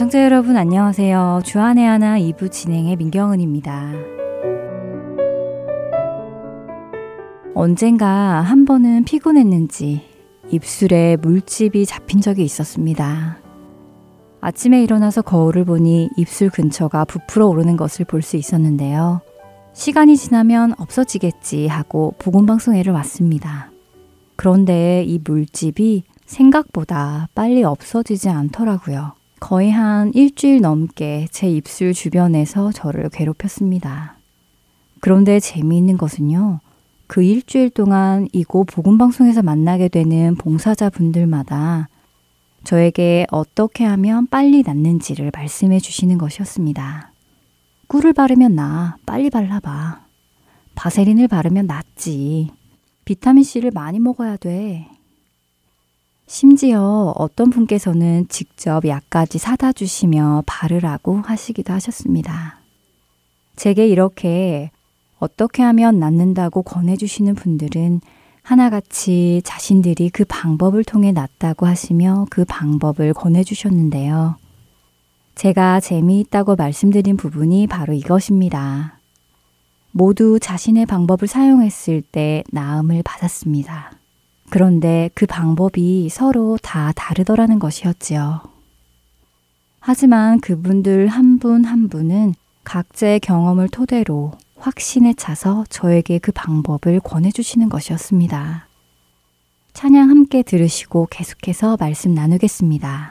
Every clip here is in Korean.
애청자 여러분 안녕하세요. 주안의 하나 2부 진행의 민경은입니다. 언젠가 한 번은 피곤했는지 입술에 물집이 잡힌 적이 있었습니다. 아침에 일어나서 거울을 보니 입술 근처가 부풀어 오르는 것을 볼 수 있었는데요. 시간이 지나면 없어지겠지 하고 보건방송회를 왔습니다. 그런데 이 물집이 생각보다 빨리 없어지지 않더라고요. 거의 한 일주일 넘게 제 입술 주변에서 저를 괴롭혔습니다. 그런데 재미있는 것은요. 그 일주일 동안 이곳 복음방송에서 만나게 되는 봉사자분들마다 저에게 어떻게 하면 빨리 낫는지를 말씀해 주시는 것이었습니다. 꿀을 바르면 나, 빨리 발라봐. 바세린을 바르면 낫지. 비타민C를 많이 먹어야 돼. 심지어 어떤 분께서는 직접 약까지 사다 주시며 바르라고 하시기도 하셨습니다. 제게 이렇게 어떻게 하면 낫는다고 권해주시는 분들은 하나같이 자신들이 그 방법을 통해 낫다고 하시며 그 방법을 권해주셨는데요. 제가 재미있다고 말씀드린 부분이 바로 이것입니다. 모두 자신의 방법을 사용했을 때 나음을 받았습니다. 그런데 그 방법이 서로 다 다르더라는 것이었지요. 하지만 그분들 한 분 한 분은 각자의 경험을 토대로 확신에 차서 저에게 그 방법을 권해주시는 것이었습니다. 찬양 함께 들으시고 계속해서 말씀 나누겠습니다.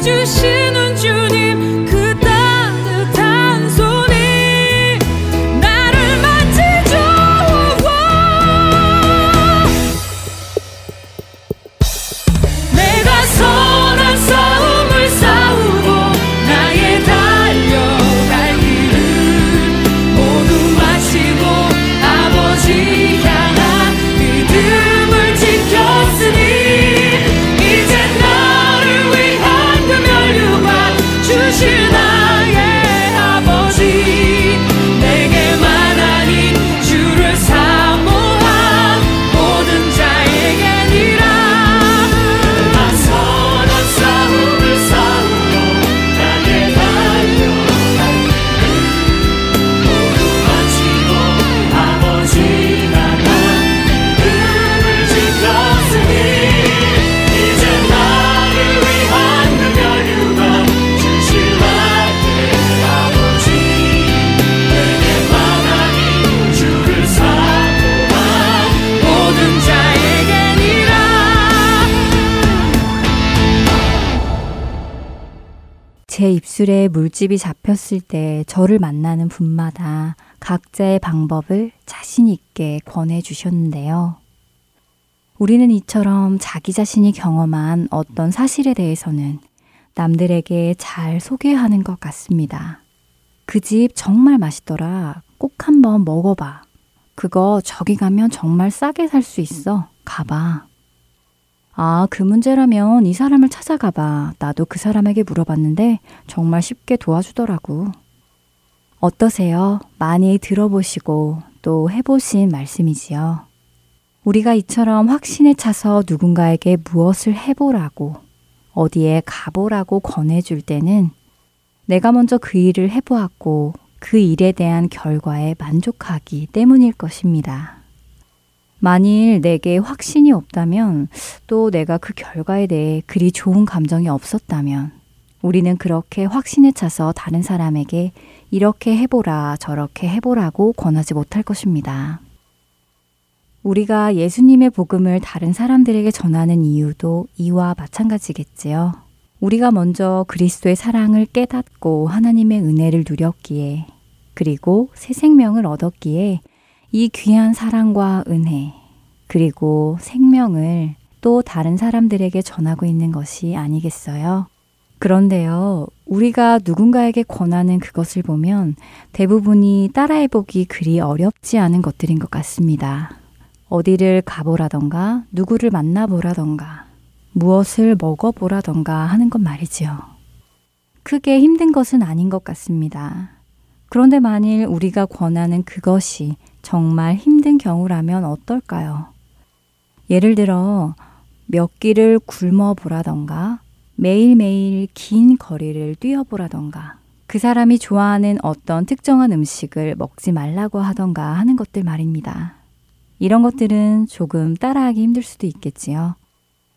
주시는 주님 그때 제 입술에 물집이 잡혔을 때 저를 만나는 분마다 각자의 방법을 자신 있게 권해 주셨는데요. 우리는 이처럼 자기 자신이 경험한 어떤 사실에 대해서는 남들에게 잘 소개하는 것 같습니다. 그 집 정말 맛있더라. 꼭 한번 먹어봐. 그거 저기 가면 정말 싸게 살 수 있어. 가봐. 아, 그 문제라면 이 사람을 찾아가봐. 나도 그 사람에게 물어봤는데 정말 쉽게 도와주더라고. 어떠세요? 많이 들어보시고 또 해보신 말씀이지요. 우리가 이처럼 확신에 차서 누군가에게 무엇을 해보라고, 어디에 가보라고 권해줄 때는 내가 먼저 그 일을 해보았고 그 일에 대한 결과에 만족하기 때문일 것입니다. 만일 내게 확신이 없다면, 또 내가 그 결과에 대해 그리 좋은 감정이 없었다면 우리는 그렇게 확신에 차서 다른 사람에게 이렇게 해보라 저렇게 해보라고 권하지 못할 것입니다. 우리가 예수님의 복음을 다른 사람들에게 전하는 이유도 이와 마찬가지겠지요. 우리가 먼저 그리스도의 사랑을 깨닫고 하나님의 은혜를 누렸기에, 그리고 새 생명을 얻었기에 이 귀한 사랑과 은혜, 그리고 생명을 또 다른 사람들에게 전하고 있는 것이 아니겠어요? 그런데요, 우리가 누군가에게 권하는 그것을 보면 대부분이 따라해보기 그리 어렵지 않은 것들인 것 같습니다. 어디를 가보라던가, 누구를 만나보라던가, 무엇을 먹어보라던가 하는 건 말이지요. 크게 힘든 것은 아닌 것 같습니다. 그런데 만일 우리가 권하는 그것이 정말 힘든 경우라면 어떨까요? 예를 들어 몇 길을 굶어보라던가, 매일매일 긴 거리를 뛰어보라던가, 그 사람이 좋아하는 어떤 특정한 음식을 먹지 말라고 하던가 하는 것들 말입니다. 이런 것들은 조금 따라하기 힘들 수도 있겠지요.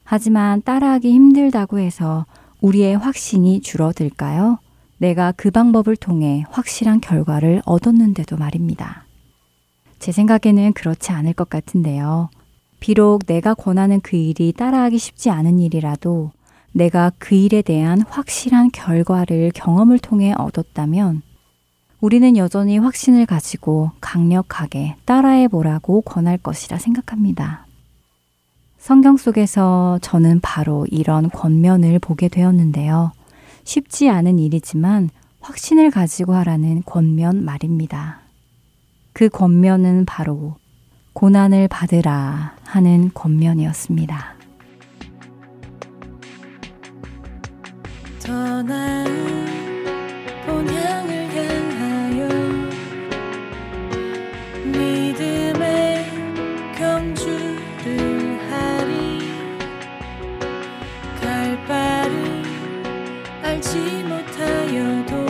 하지만 따라하기 힘들다고 해서 우리의 확신이 줄어들까요? 내가 그 방법을 통해 확실한 결과를 얻었는데도 말입니다. 제 생각에는 그렇지 않을 것 같은데요. 비록 내가 권하는 그 일이 따라하기 쉽지 않은 일이라도 내가 그 일에 대한 확실한 결과를 경험을 통해 얻었다면 우리는 여전히 확신을 가지고 강력하게 따라해보라고 권할 것이라 생각합니다. 성경 속에서 저는 바로 이런 권면을 보게 되었는데요. 쉽지 않은 일이지만 확신을 가지고 하라는 권면 말입니다. 그 권면은 바로 고난을 받으라 하는 권면이었습니다. 더 나은 본향을 믿음의 경주를 하리 갈 바를 알지 못하여도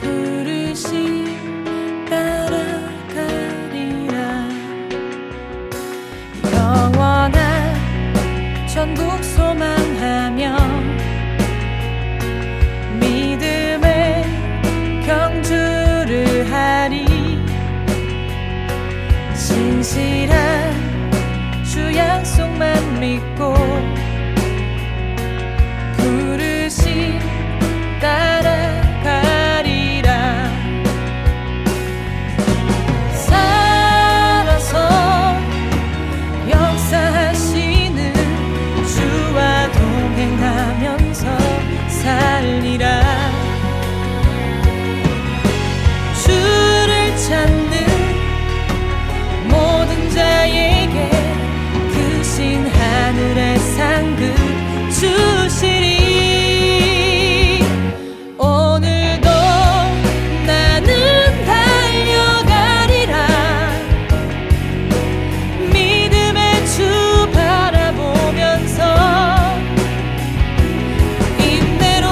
부르심 따라가리라 영원한 천국 소망하며 믿음의 경주를 하리 진실한 주 약속만 믿고 부르심 따라가리라 살아서 역사하시는 주와 동행하면서 살리라 주를 찾는 자에게 그 신 하늘의 상급 주시리 오늘도 나는 달려가리라 믿음의 주 바라보면서 인내로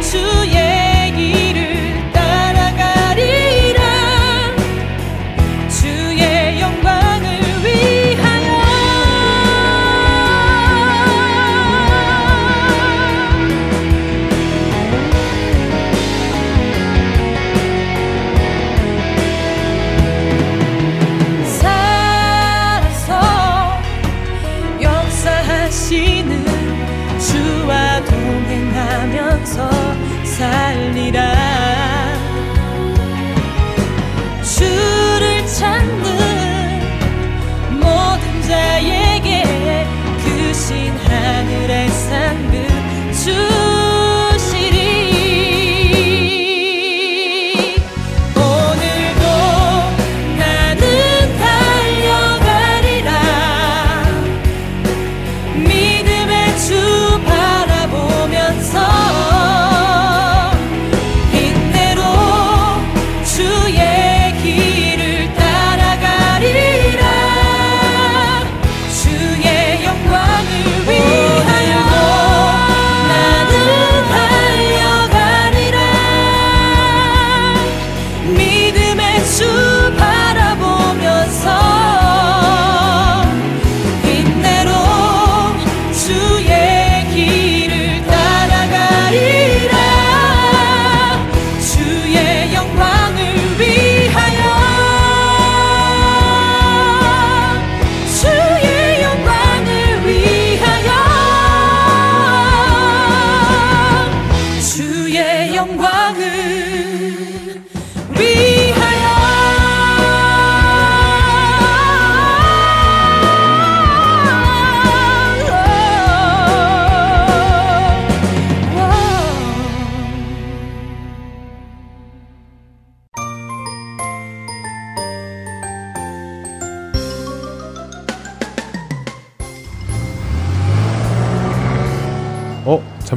주의 길을 따라가리라 주의 영광을 위하여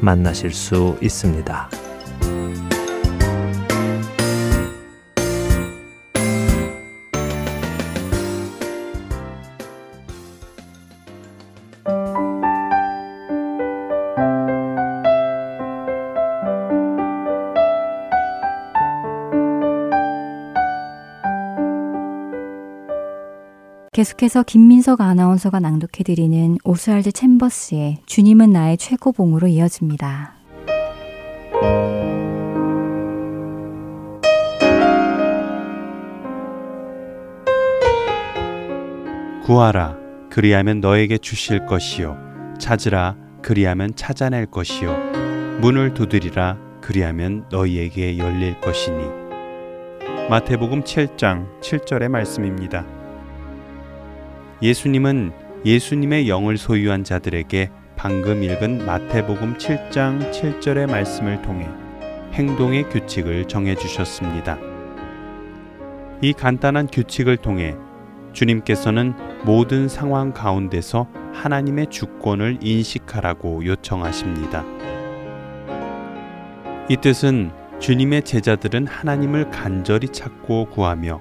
만나실 수 있습니다. 계속해서 김민석 아나운서가 낭독해드리는 오스왈드 챔버스의 주님은 나의 최고봉으로 이어집니다. 구하라 그리하면 너에게 주실 것이요 찾으라 그리하면 찾아낼 것이요 문을 두드리라 그리하면 너희에게 열릴 것이니. 마태복음 7장 7절의 말씀입니다. 예수님은 예수님의 영을 소유한 자들에게 방금 읽은 마태복음 7장 7절의 말씀을 통해 행동의 규칙을 정해주셨습니다. 이 간단한 규칙을 통해 주님께서는 모든 상황 가운데서 하나님의 주권을 인식하라고 요청하십니다. 이 뜻은 주님의 제자들은 하나님을 간절히 찾고 구하며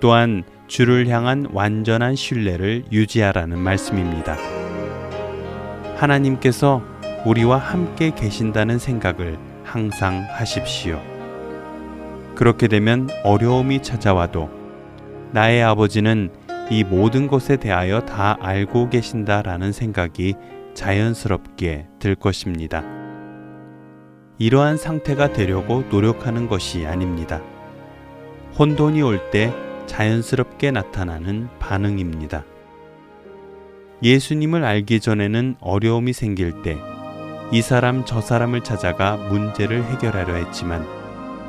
또한 주를 향한 완전한 신뢰를 유지하라는 말씀입니다. 하나님께서 우리와 함께 계신다는 생각을 항상 하십시오. 그렇게 되면 어려움이 찾아와도 나의 아버지는 이 모든 것에 대하여 다 알고 계신다라는 생각이 자연스럽게 들 것입니다. 이러한 상태가 되려고 노력하는 것이 아닙니다. 혼돈이 올 때 자연스럽게 나타나는 반응입니다. 예수님을 알기 전에는 어려움이 생길 때 이 사람 저 사람을 찾아가 문제를 해결하려 했지만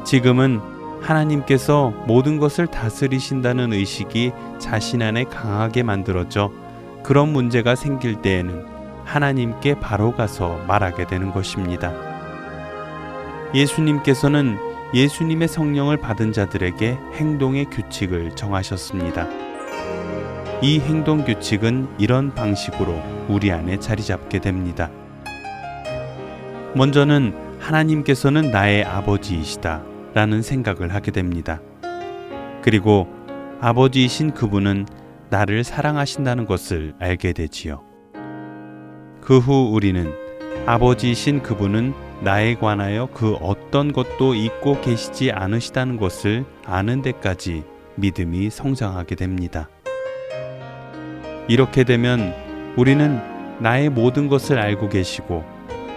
지금은 하나님께서 모든 것을 다스리신다는 의식이 자신 안에 강하게 만들어져 그런 문제가 생길 때에는 하나님께 바로 가서 말하게 되는 것입니다. 예수님께서는 예수님의 성령을 받은 자들에게 행동의 규칙을 정하셨습니다. 이 행동 규칙은 이런 방식으로 우리 안에 자리 잡게 됩니다. 먼저는 하나님께서는 나의 아버지이시다 라는 생각을 하게 됩니다. 그리고 아버지이신 그분은 나를 사랑하신다는 것을 알게 되지요. 그 후 우리는 아버지이신 그분은 나에 관하여 그 어떤 것도 잊고 계시지 않으시다는 것을 아는 데까지 믿음이 성장하게 됩니다. 이렇게 되면 우리는 나의 모든 것을 알고 계시고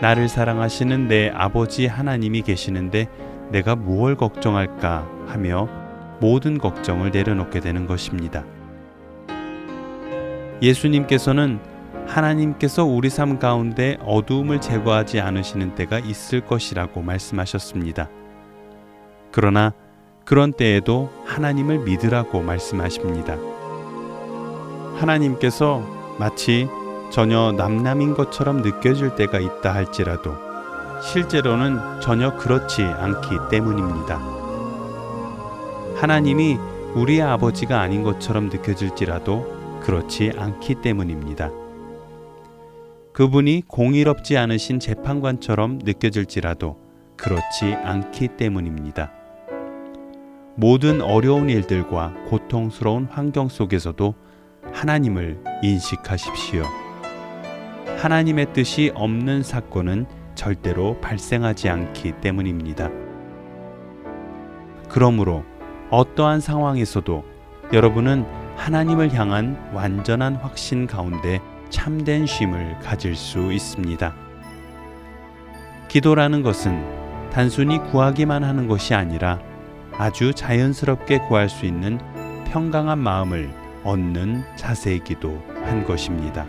나를 사랑하시는 내 아버지 하나님이 계시는데 내가 무엇을 걱정할까 하며 모든 걱정을 내려놓게 되는 것입니다. 예수님께서는 하나님께서 우리 삶 가운데 어두움을 제거하지 않으시는 때가 있을 것이라고 말씀하셨습니다. 그러나 그런 때에도 하나님을 믿으라고 말씀하십니다. 하나님께서 마치 전혀 남남인 것처럼 느껴질 때가 있다 할지라도 실제로는 전혀 그렇지 않기 때문입니다. 하나님이 우리의 아버지가 아닌 것처럼 느껴질지라도 그렇지 않기 때문입니다. 그분이 공의롭지 않으신 재판관처럼 느껴질지라도 그렇지 않기 때문입니다. 모든 어려운 일들과 고통스러운 환경 속에서도 하나님을 인식하십시오. 하나님의 뜻이 없는 사건은 절대로 발생하지 않기 때문입니다. 그러므로 어떠한 상황에서도 여러분은 하나님을 향한 완전한 확신 가운데 참된 쉼을 가질 수 있습니다. 기도라는 것은 단순히 구하기만 하는 것이 아니라 아주 자연스럽게 구할 수 있는 평강한 마음을 얻는 자세이기도 한 것입니다.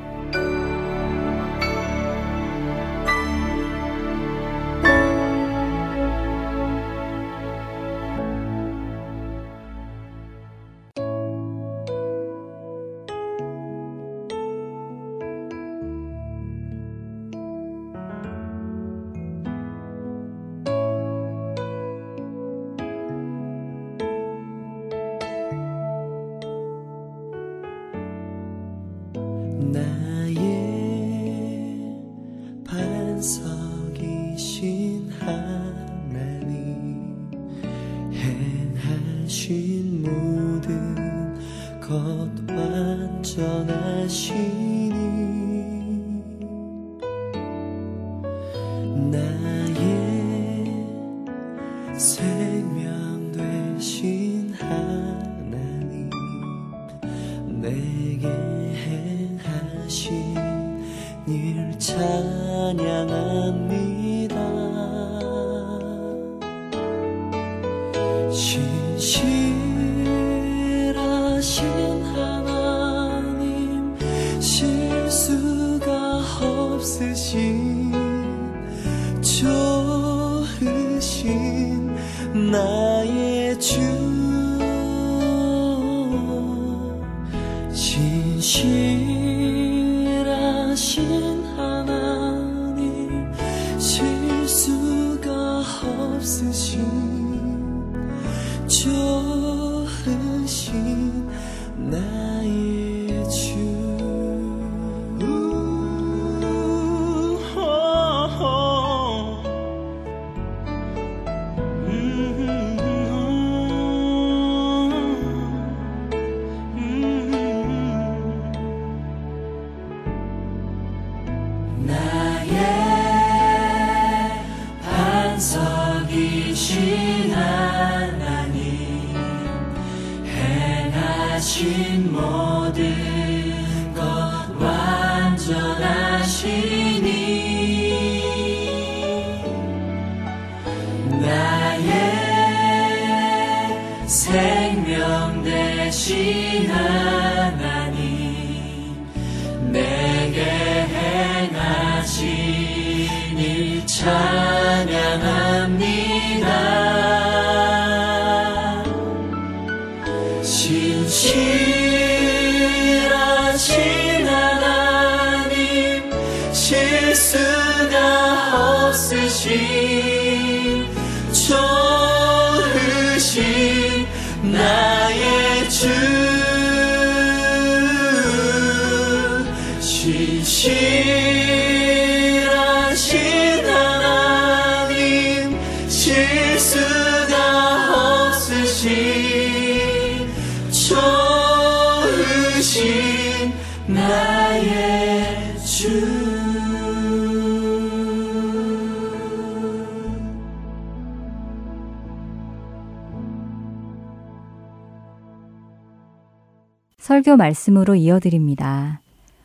설교 말씀으로 이어드립니다.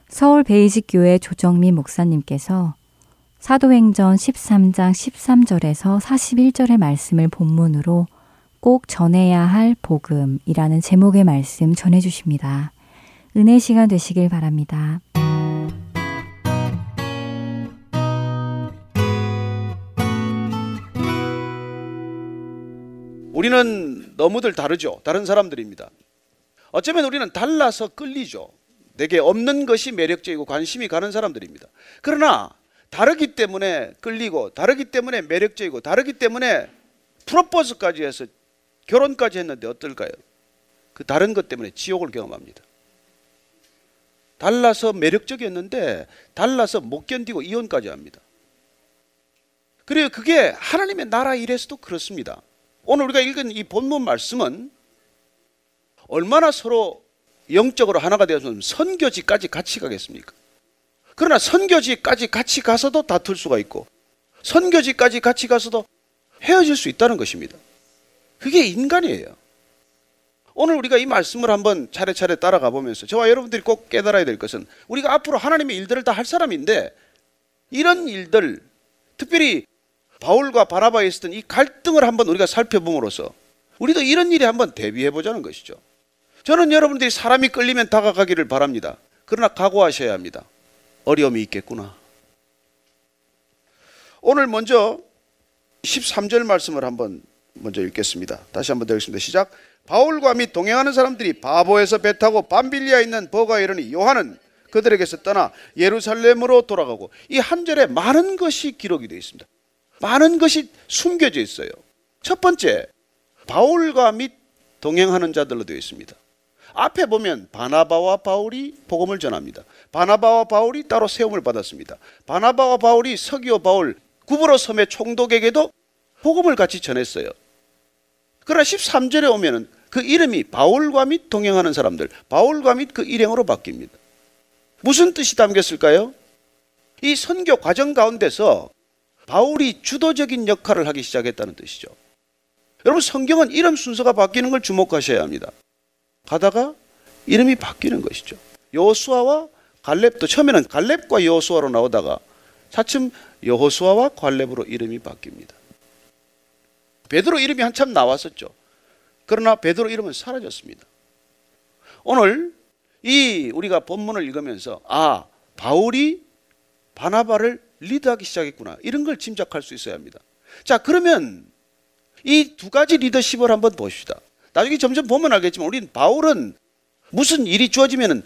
서울 베이직교회 조정민 목사님께서 사도행전 13장 13절에서 41절의 말씀을 본문으로 꼭 전해야 할 복음이라는 제목의 말씀 전해주십니다. 은혜 시간 되시길 바랍니다. 우리는 너무들 다르죠. 다른 사람들입니다. 어쩌면 우리는 달라서 끌리죠. 내게 없는 것이 매력적이고 관심이 가는 사람들입니다. 그러나 다르기 때문에 끌리고 다르기 때문에 매력적이고 다르기 때문에 프로포즈까지 해서 결혼까지 했는데 어떨까요? 그 다른 것 때문에 지옥을 경험합니다. 달라서 매력적이었는데 달라서 못 견디고 이혼까지 합니다. 그리고 그게 하나님의 나라 일에서도 그렇습니다. 오늘 우리가 읽은 이 본문 말씀은 얼마나 서로 영적으로 하나가 되어서 선교지까지 같이 가겠습니까? 그러나 선교지까지 같이 가서도 다툴 수가 있고 선교지까지 같이 가서도 헤어질 수 있다는 것입니다. 그게 인간이에요. 오늘 우리가 이 말씀을 한번 차례차례 따라가 보면서 저와 여러분들이 꼭 깨달아야 될 것은, 우리가 앞으로 하나님의 일들을 다 할 사람인데 이런 일들, 특별히 바울과 바나바에 있었던 이 갈등을 한번 우리가 살펴봄으로써 우리도 이런 일에 한번 대비해 보자는 것이죠. 저는 여러분들이 사람이 끌리면 다가가기를 바랍니다. 그러나 각오하셔야 합니다. 어려움이 있겠구나. 오늘 먼저 13절 말씀을 한번 먼저 읽겠습니다. 다시 한번 더 읽겠습니다. 시작. 바울과 및 동행하는 사람들이 바보에서 배 타고 밤빌리아에 있는 버가 이르니 요한은 그들에게서 떠나 예루살렘으로 돌아가고. 이 한 절에 많은 것이 기록이 되어 있습니다. 많은 것이 숨겨져 있어요. 첫 번째, 바울과 및 동행하는 자들로 되어 있습니다. 앞에 보면 바나바와 바울이 복음을 전합니다. 바나바와 바울이 따로 세움을 받았습니다. 바나바와 바울이 삭개오 바울 구브로 섬의 총독에게도 복음을 같이 전했어요. 그러나 13절에 오면 그 이름이 바울과 및 동행하는 사람들, 바울과 및 그 일행으로 바뀝니다. 무슨 뜻이 담겼을까요? 이 선교 과정 가운데서 바울이 주도적인 역할을 하기 시작했다는 뜻이죠. 여러분, 성경은 이름 순서가 바뀌는 걸 주목하셔야 합니다. 가다가 이름이 바뀌는 것이죠. 여호수아와 갈렙도 처음에는 갈렙과 여호수아로 나오다가 차츰 여호수아와 갈렙으로 이름이 바뀝니다. 베드로 이름이 한참 나왔었죠. 그러나 베드로 이름은 사라졌습니다. 오늘 이 우리가 본문을 읽으면서 아, 바울이 바나바를 리드하기 시작했구나, 이런 걸 짐작할 수 있어야 합니다. 자, 그러면 이 두 가지 리더십을 한번 봅시다. 나중에 점점 보면 알겠지만 우리는 바울은 무슨 일이 주어지면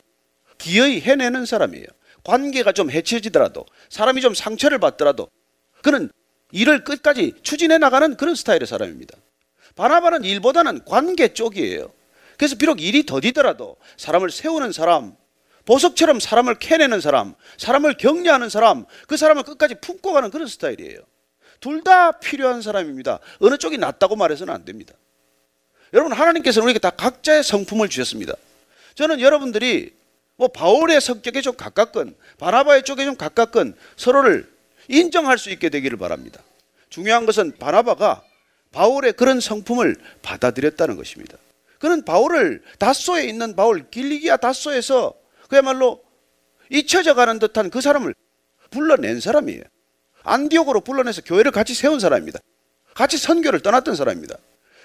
기어이 해내는 사람이에요. 관계가 좀 해치워지더라도, 사람이 좀 상처를 받더라도 그는 일을 끝까지 추진해 나가는 그런 스타일의 사람입니다. 바나바는 일보다는 관계 쪽이에요. 그래서 비록 일이 더디더라도 사람을 세우는 사람, 보석처럼 사람을 캐내는 사람, 사람을 격려하는 사람, 그 사람을 끝까지 품고 가는 그런 스타일이에요. 둘 다 필요한 사람입니다. 어느 쪽이 낫다고 말해서는 안 됩니다. 여러분, 하나님께서는 우리에게 다 각자의 성품을 주셨습니다. 저는 여러분들이 뭐 바울의 성격에 좀 가깝건 바나바의 쪽에 좀 가깝건 서로를 인정할 수 있게 되기를 바랍니다. 중요한 것은 바나바가 바울의 그런 성품을 받아들였다는 것입니다. 그는 바울을 다소에 있는 바울, 길리기아 다소에서 그야말로 잊혀져가는 듯한 그 사람을 불러낸 사람이에요. 안디옥으로 불러내서 교회를 같이 세운 사람입니다. 같이 선교를 떠났던 사람입니다.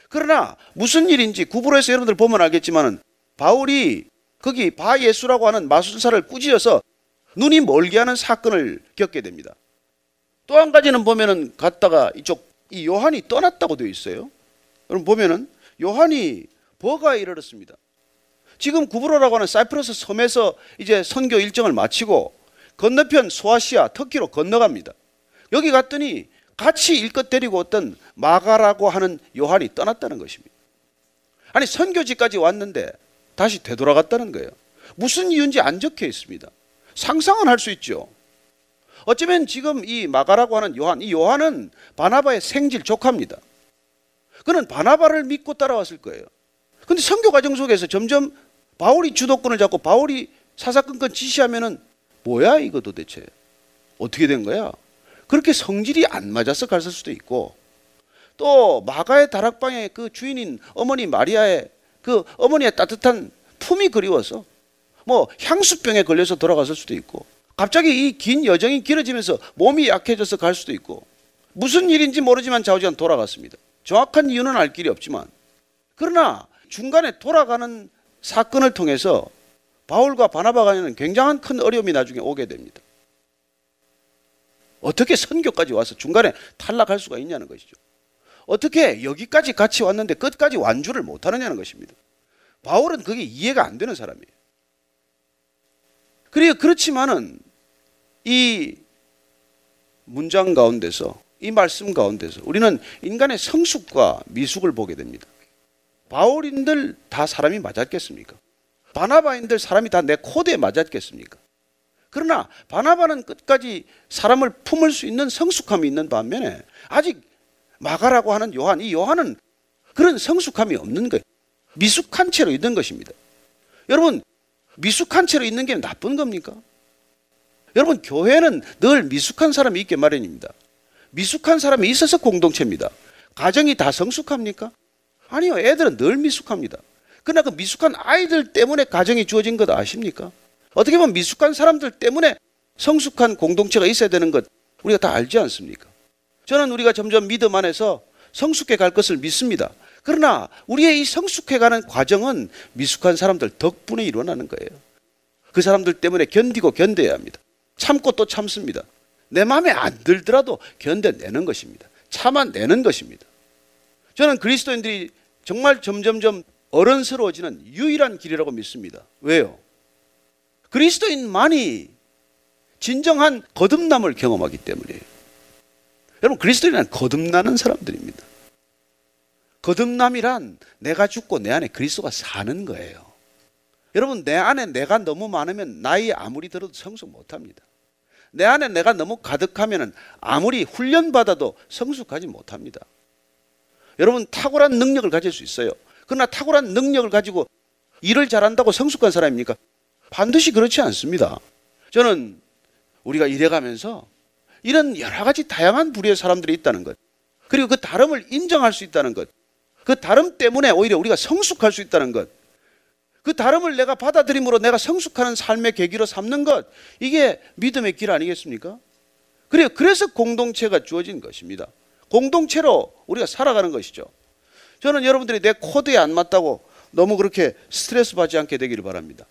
그러나 무슨 일인지 구브로에서 여러분들 보면 알겠지만 바울이 거기 바예수라고 하는 마술사를 꾸짖어서 눈이 멀게 하는 사건을 겪게 됩니다. 또 한 가지는 보면은 갔다가 이쪽 이 요한이 떠났다고 되어 있어요. 여러분 보면은 요한이 버가에 이르렀습니다. 지금 구브로라고 하는 사이프러스 섬에서 이제 선교 일정을 마치고 건너편 소아시아 터키로 건너갑니다. 여기 갔더니 같이 일껏 데리고 왔던 마가라고 하는 요한이 떠났다는 것입니다. 아니, 선교지까지 왔는데 다시 되돌아갔다는 거예요. 무슨 이유인지 안 적혀 있습니다. 상상은 할 수 있죠. 어쩌면 지금 이 마가라고 하는 요한, 이 요한은 바나바의 생질 조카입니다. 그는 바나바를 믿고 따라왔을 거예요. 그런데 선교 과정 속에서 점점 바울이 주도권을 잡고 바울이 사사건건 지시하면은 뭐야 이거 도대체 어떻게 된 거야? 그렇게 성질이 안 맞아서 갔을 수도 있고, 또 마가의 다락방의 그 주인인 어머니 마리아의 그 어머니의 따뜻한 품이 그리워서 뭐 향수병에 걸려서 돌아갔을 수도 있고, 갑자기 이 긴 여정이 길어지면서 몸이 약해져서 갈 수도 있고, 무슨 일인지 모르지만 좌우지간 돌아갔습니다. 정확한 이유는 알 길이 없지만, 그러나 중간에 돌아가는 사건을 통해서 바울과 바나바 간에는 굉장한 큰 어려움이 나중에 오게 됩니다. 어떻게 선교까지 와서 중간에 탈락할 수가 있냐는 것이죠. 어떻게 여기까지 같이 왔는데 끝까지 완주를 못하느냐는 것입니다. 바울은 그게 이해가 안 되는 사람이에요. 그리고 그렇지만은 이 문장 가운데서, 이 말씀 가운데서 우리는 인간의 성숙과 미숙을 보게 됩니다. 바울인들 다 사람이 맞았겠습니까? 바나바인들 사람이 다 내 코드에 맞았겠습니까? 그러나 바나바는 끝까지 사람을 품을 수 있는 성숙함이 있는 반면에 아직 마가라고 하는 요한, 이 요한은 그런 성숙함이 없는 거예요. 미숙한 채로 있는 것입니다. 여러분, 미숙한 채로 있는 게 나쁜 겁니까? 여러분, 교회는 늘 미숙한 사람이 있게 마련입니다. 미숙한 사람이 있어서 공동체입니다. 가정이 다 성숙합니까? 아니요, 애들은 늘 미숙합니다. 그러나 그 미숙한 아이들 때문에 가정이 주어진 것 아십니까? 어떻게 보면 미숙한 사람들 때문에 성숙한 공동체가 있어야 되는 것 우리가 다 알지 않습니까? 저는 우리가 점점 믿음 안에서 성숙해 갈 것을 믿습니다. 그러나 우리의 이 성숙해가는 과정은 미숙한 사람들 덕분에 일어나는 거예요. 그 사람들 때문에 견디고 견뎌야 합니다. 참고 또 참습니다. 내 마음에 안 들더라도 견뎌내는 것입니다. 참아내는 것입니다. 저는 그리스도인들이 정말 점점점 어른스러워지는 유일한 길이라고 믿습니다. 왜요? 그리스도인만이 진정한 거듭남을 경험하기 때문이에요. 여러분, 그리스도인은 거듭나는 사람들입니다. 거듭남이란 내가 죽고 내 안에 그리스도가 사는 거예요. 여러분, 내 안에 내가 너무 많으면 나이 아무리 들어도 성숙 못합니다. 내 안에 내가 너무 가득하면 아무리 훈련받아도 성숙하지 못합니다. 여러분, 탁월한 능력을 가질 수 있어요. 그러나 탁월한 능력을 가지고 일을 잘한다고 성숙한 사람입니까? 반드시 그렇지 않습니다. 저는 우리가 일해가면서 이런 여러 가지 다양한 부류의 사람들이 있다는 것, 그리고 그 다름을 인정할 수 있다는 것, 그 다름 때문에 오히려 우리가 성숙할 수 있다는 것, 그 다름을 내가 받아들임으로 내가 성숙하는 삶의 계기로 삼는 것, 이게 믿음의 길 아니겠습니까? 그래서 공동체가 주어진 것입니다. 공동체로 우리가 살아가는 것이죠. 저는 여러분들이 내 코드에 안 맞다고 너무 그렇게 스트레스 받지 않게 되기를 바랍니다.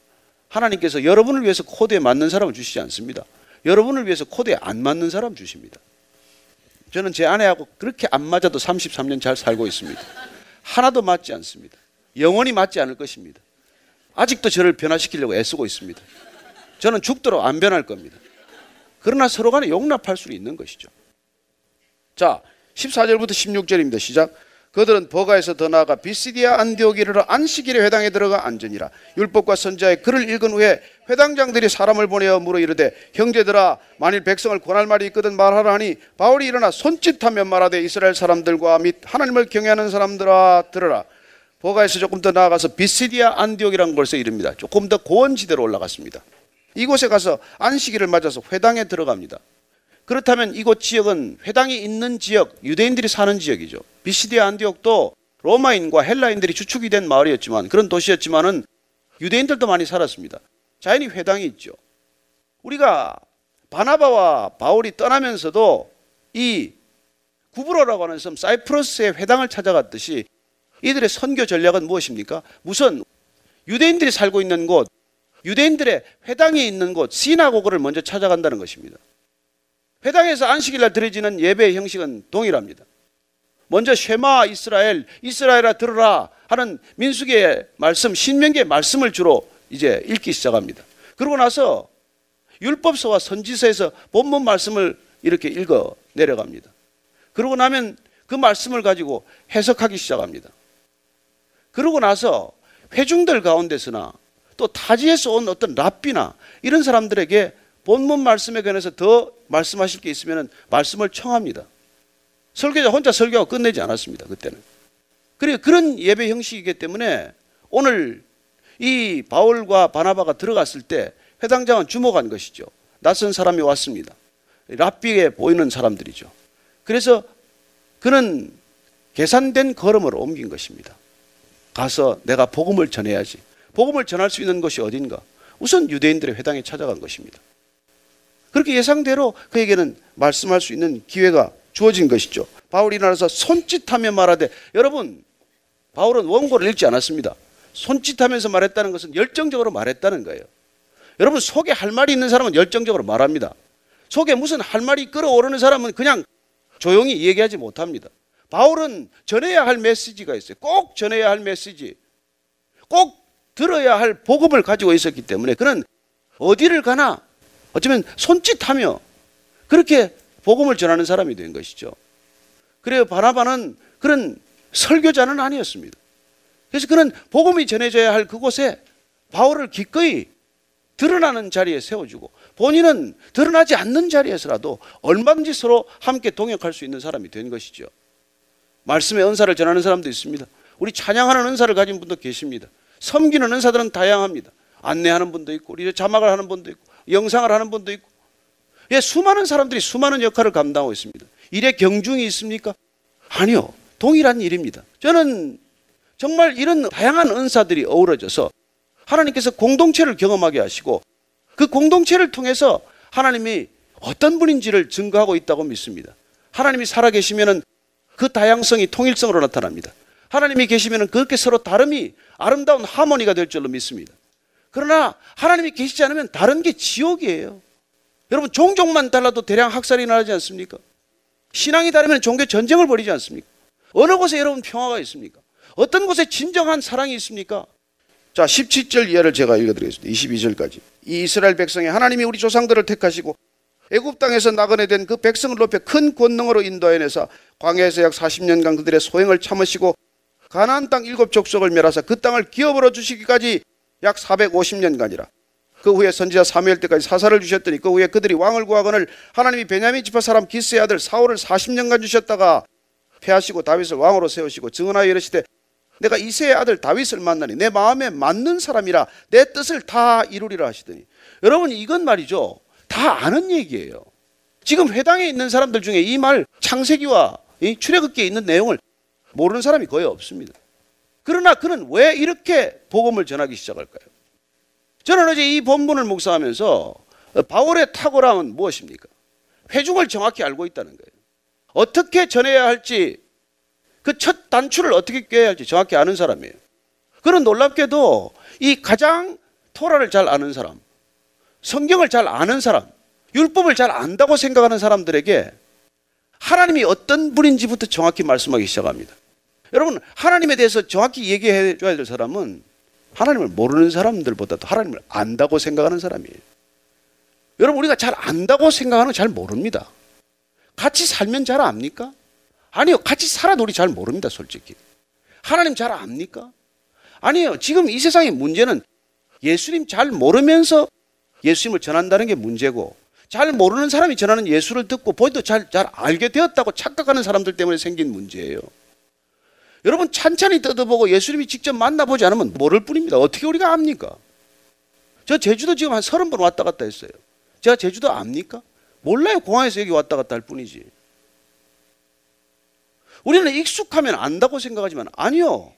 하나님께서 여러분을 위해서 코드에 맞는 사람을 주시지 않습니다. 여러분을 위해서 코드에 안 맞는 사람 주십니다. 저는 제 아내하고 그렇게 안 맞아도 33년 잘 살고 있습니다. 하나도 맞지 않습니다. 영원히 맞지 않을 것입니다. 아직도 저를 변화시키려고 애쓰고 있습니다. 저는 죽도록 안 변할 겁니다. 그러나 서로 간에 용납할 수 있는 것이죠. 자, 14절부터 16절입니다. 시작. 그들은 버가에서 더 나아가 비시디아 안디옥 이르러 안식일에 회당에 들어가 앉으니라. 율법과 선지자의 글을 읽은 후에 회당장들이 사람을 보내어 물어 이르되, 형제들아, 만일 백성을 권할 말이 있거든 말하라 하니, 바울이 일어나 손짓하며 말하되, 이스라엘 사람들과 및 하나님을 경외하는 사람들아 들으라. 버가에서 조금 더 나아가서 비시디아 안디옥이라는 곳에 이릅니다. 조금 더 고원지대로 올라갔습니다. 이곳에 가서 안식일을 맞아서 회당에 들어갑니다. 그렇다면 이곳 지역은 회당이 있는 지역, 유대인들이 사는 지역이죠. 비시디아 안디옥도 로마인과 헬라인들이 주축이 된 마을이었지만, 그런 도시였지만은 유대인들도 많이 살았습니다. 자연히 회당이 있죠. 우리가 바나바와 바울이 떠나면서도 이 구브로라고 하는 섬 사이프러스의 회당을 찾아갔듯이 이들의 선교 전략은 무엇입니까? 우선 유대인들이 살고 있는 곳, 유대인들의 회당이 있는 곳, 시나고그를 먼저 찾아간다는 것입니다. 회당에서 안식일날 드려지는 예배의 형식은 동일합니다. 먼저 쉐마 이스라엘, 이스라엘아 들으라 하는 민수기의 말씀, 신명기의 말씀을 주로 이제 읽기 시작합니다. 그러고 나서 율법서와 선지서에서 본문 말씀을 이렇게 읽어 내려갑니다. 그러고 나면 그 말씀을 가지고 해석하기 시작합니다. 그러고 나서 회중들 가운데서나 또 타지에서 온 어떤 랍비나 이런 사람들에게 본문 말씀에 관해서 더 말씀하실 게 있으면 말씀을 청합니다. 설교자 혼자 설교하고 끝내지 않았습니다, 그때는. 그리고 그런 예배 형식이기 때문에 오늘 이 바울과 바나바가 들어갔을 때 회당장은 주목한 것이죠. 낯선 사람이 왔습니다. 랍비에 보이는 사람들이죠. 그래서 그는 계산된 걸음으로 옮긴 것입니다. 가서 내가 복음을 전해야지. 복음을 전할 수 있는 곳이 어딘가? 우선 유대인들의 회당에 찾아간 것입니다. 그렇게 예상대로 그에게는 말씀할 수 있는 기회가 주어진 것이죠. 바울이 일어나서 손짓하며 말하되, 여러분, 바울은 원고를 읽지 않았습니다. 손짓하면서 말했다는 것은 열정적으로 말했다는 거예요. 여러분, 속에 할 말이 있는 사람은 열정적으로 말합니다. 속에 무슨 할 말이 끌어오르는 사람은 그냥 조용히 얘기하지 못합니다. 바울은 전해야 할 메시지가 있어요. 꼭 전해야 할 메시지, 꼭 들어야 할 복음을 가지고 있었기 때문에 그는 어디를 가나 어쩌면 손짓하며 그렇게 복음을 전하는 사람이 된 것이죠. 그래요, 바나바는 그런 설교자는 아니었습니다. 그래서 그는 복음이 전해져야 할 그곳에 바울을 기꺼이 드러나는 자리에 세워주고, 본인은 드러나지 않는 자리에서라도 얼마든지 서로 함께 동역할 수 있는 사람이 된 것이죠. 말씀의 은사를 전하는 사람도 있습니다. 우리 찬양하는 은사를 가진 분도 계십니다. 섬기는 은사들은 다양합니다. 안내하는 분도 있고, 우리 자막을 하는 분도 있고, 영상을 하는 분도 있고, 예, 수많은 사람들이 수많은 역할을 감당하고 있습니다. 일에 경중이 있습니까? 아니요, 동일한 일입니다. 저는 정말 이런 다양한 은사들이 어우러져서 하나님께서 공동체를 경험하게 하시고 그 공동체를 통해서 하나님이 어떤 분인지를 증거하고 있다고 믿습니다. 하나님이 살아계시면 그 다양성이 통일성으로 나타납니다. 하나님이 계시면 그렇게 서로 다름이 아름다운 하모니가 될 줄로 믿습니다. 그러나 하나님이 계시지 않으면 다른 게 지옥이에요. 여러분, 종족만 달라도 대량 학살이 일어나지 않습니까? 신앙이 다르면 종교 전쟁을 벌이지 않습니까? 어느 곳에 여러분 평화가 있습니까? 어떤 곳에 진정한 사랑이 있습니까? 자, 17절 이하를 제가 읽어드리겠습니다. 22절까지. 이 이스라엘 백성이 하나님이 우리 조상들을 택하시고 애굽 땅에서 나그네 된 그 백성을 높여 큰 권능으로 인도하여내사 광야에서 약 40년간 그들의 소행을 참으시고 가나안 땅 7족속을 멸하사 그 땅을 기업으로 주시기까지 약 450년간이라. 그 후에 선지자 사무엘 때까지 사사를 주셨더니 그 후에 그들이 왕을 구하거늘 하나님이 베냐민 지파 사람 기스의 아들 사울을 40년간 주셨다가 폐하시고 다윗을 왕으로 세우시고 증언하여 이르시되 내가 이새의 아들 다윗을 만나니 내 마음에 맞는 사람이라 내 뜻을 다 이루리라 하시더니. 여러분, 이건 말이죠, 다 아는 얘기예요. 지금 회당에 있는 사람들 중에 이 말, 창세기와 출애굽기에 있는 내용을 모르는 사람이 거의 없습니다. 그러나 그는 왜 이렇게 복음을 전하기 시작할까요? 저는 어제 이 본문을 묵상하면서 바울의 탁월함은 무엇입니까? 회중을 정확히 알고 있다는 거예요. 어떻게 전해야 할지, 그 첫 단추를 어떻게 꿰야 할지 정확히 아는 사람이에요. 그는 놀랍게도 이 가장 토라를 잘 아는 사람, 성경을 잘 아는 사람, 율법을 잘 안다고 생각하는 사람들에게 하나님이 어떤 분인지부터 정확히 말씀하기 시작합니다. 여러분, 하나님에 대해서 정확히 얘기해 줘야 될 사람은 하나님을 모르는 사람들보다도 하나님을 안다고 생각하는 사람이에요. 여러분, 우리가 잘 안다고 생각하는 건 잘 모릅니다. 같이 살면 잘 압니까? 아니요, 같이 살아도 우리 잘 모릅니다, 솔직히. 하나님 잘 압니까? 아니에요. 지금 이 세상의 문제는 예수님 잘 모르면서 예수님을 전한다는 게 문제고, 잘 모르는 사람이 전하는 예수를 듣고 본인도 잘 알게 되었다고 착각하는 사람들 때문에 생긴 문제예요. 여러분, 찬찬히 뜯어보고 예수님이 직접 만나보지 않으면 모를 뿐입니다. 어떻게 우리가 압니까? 저 제주도 지금 한 30번 왔다 갔다 했어요. 제가 제주도 압니까? 몰라요. 공항에서 여기 왔다 갔다 할 뿐이지. 우리는 익숙하면 안다고 생각하지만, 아니요,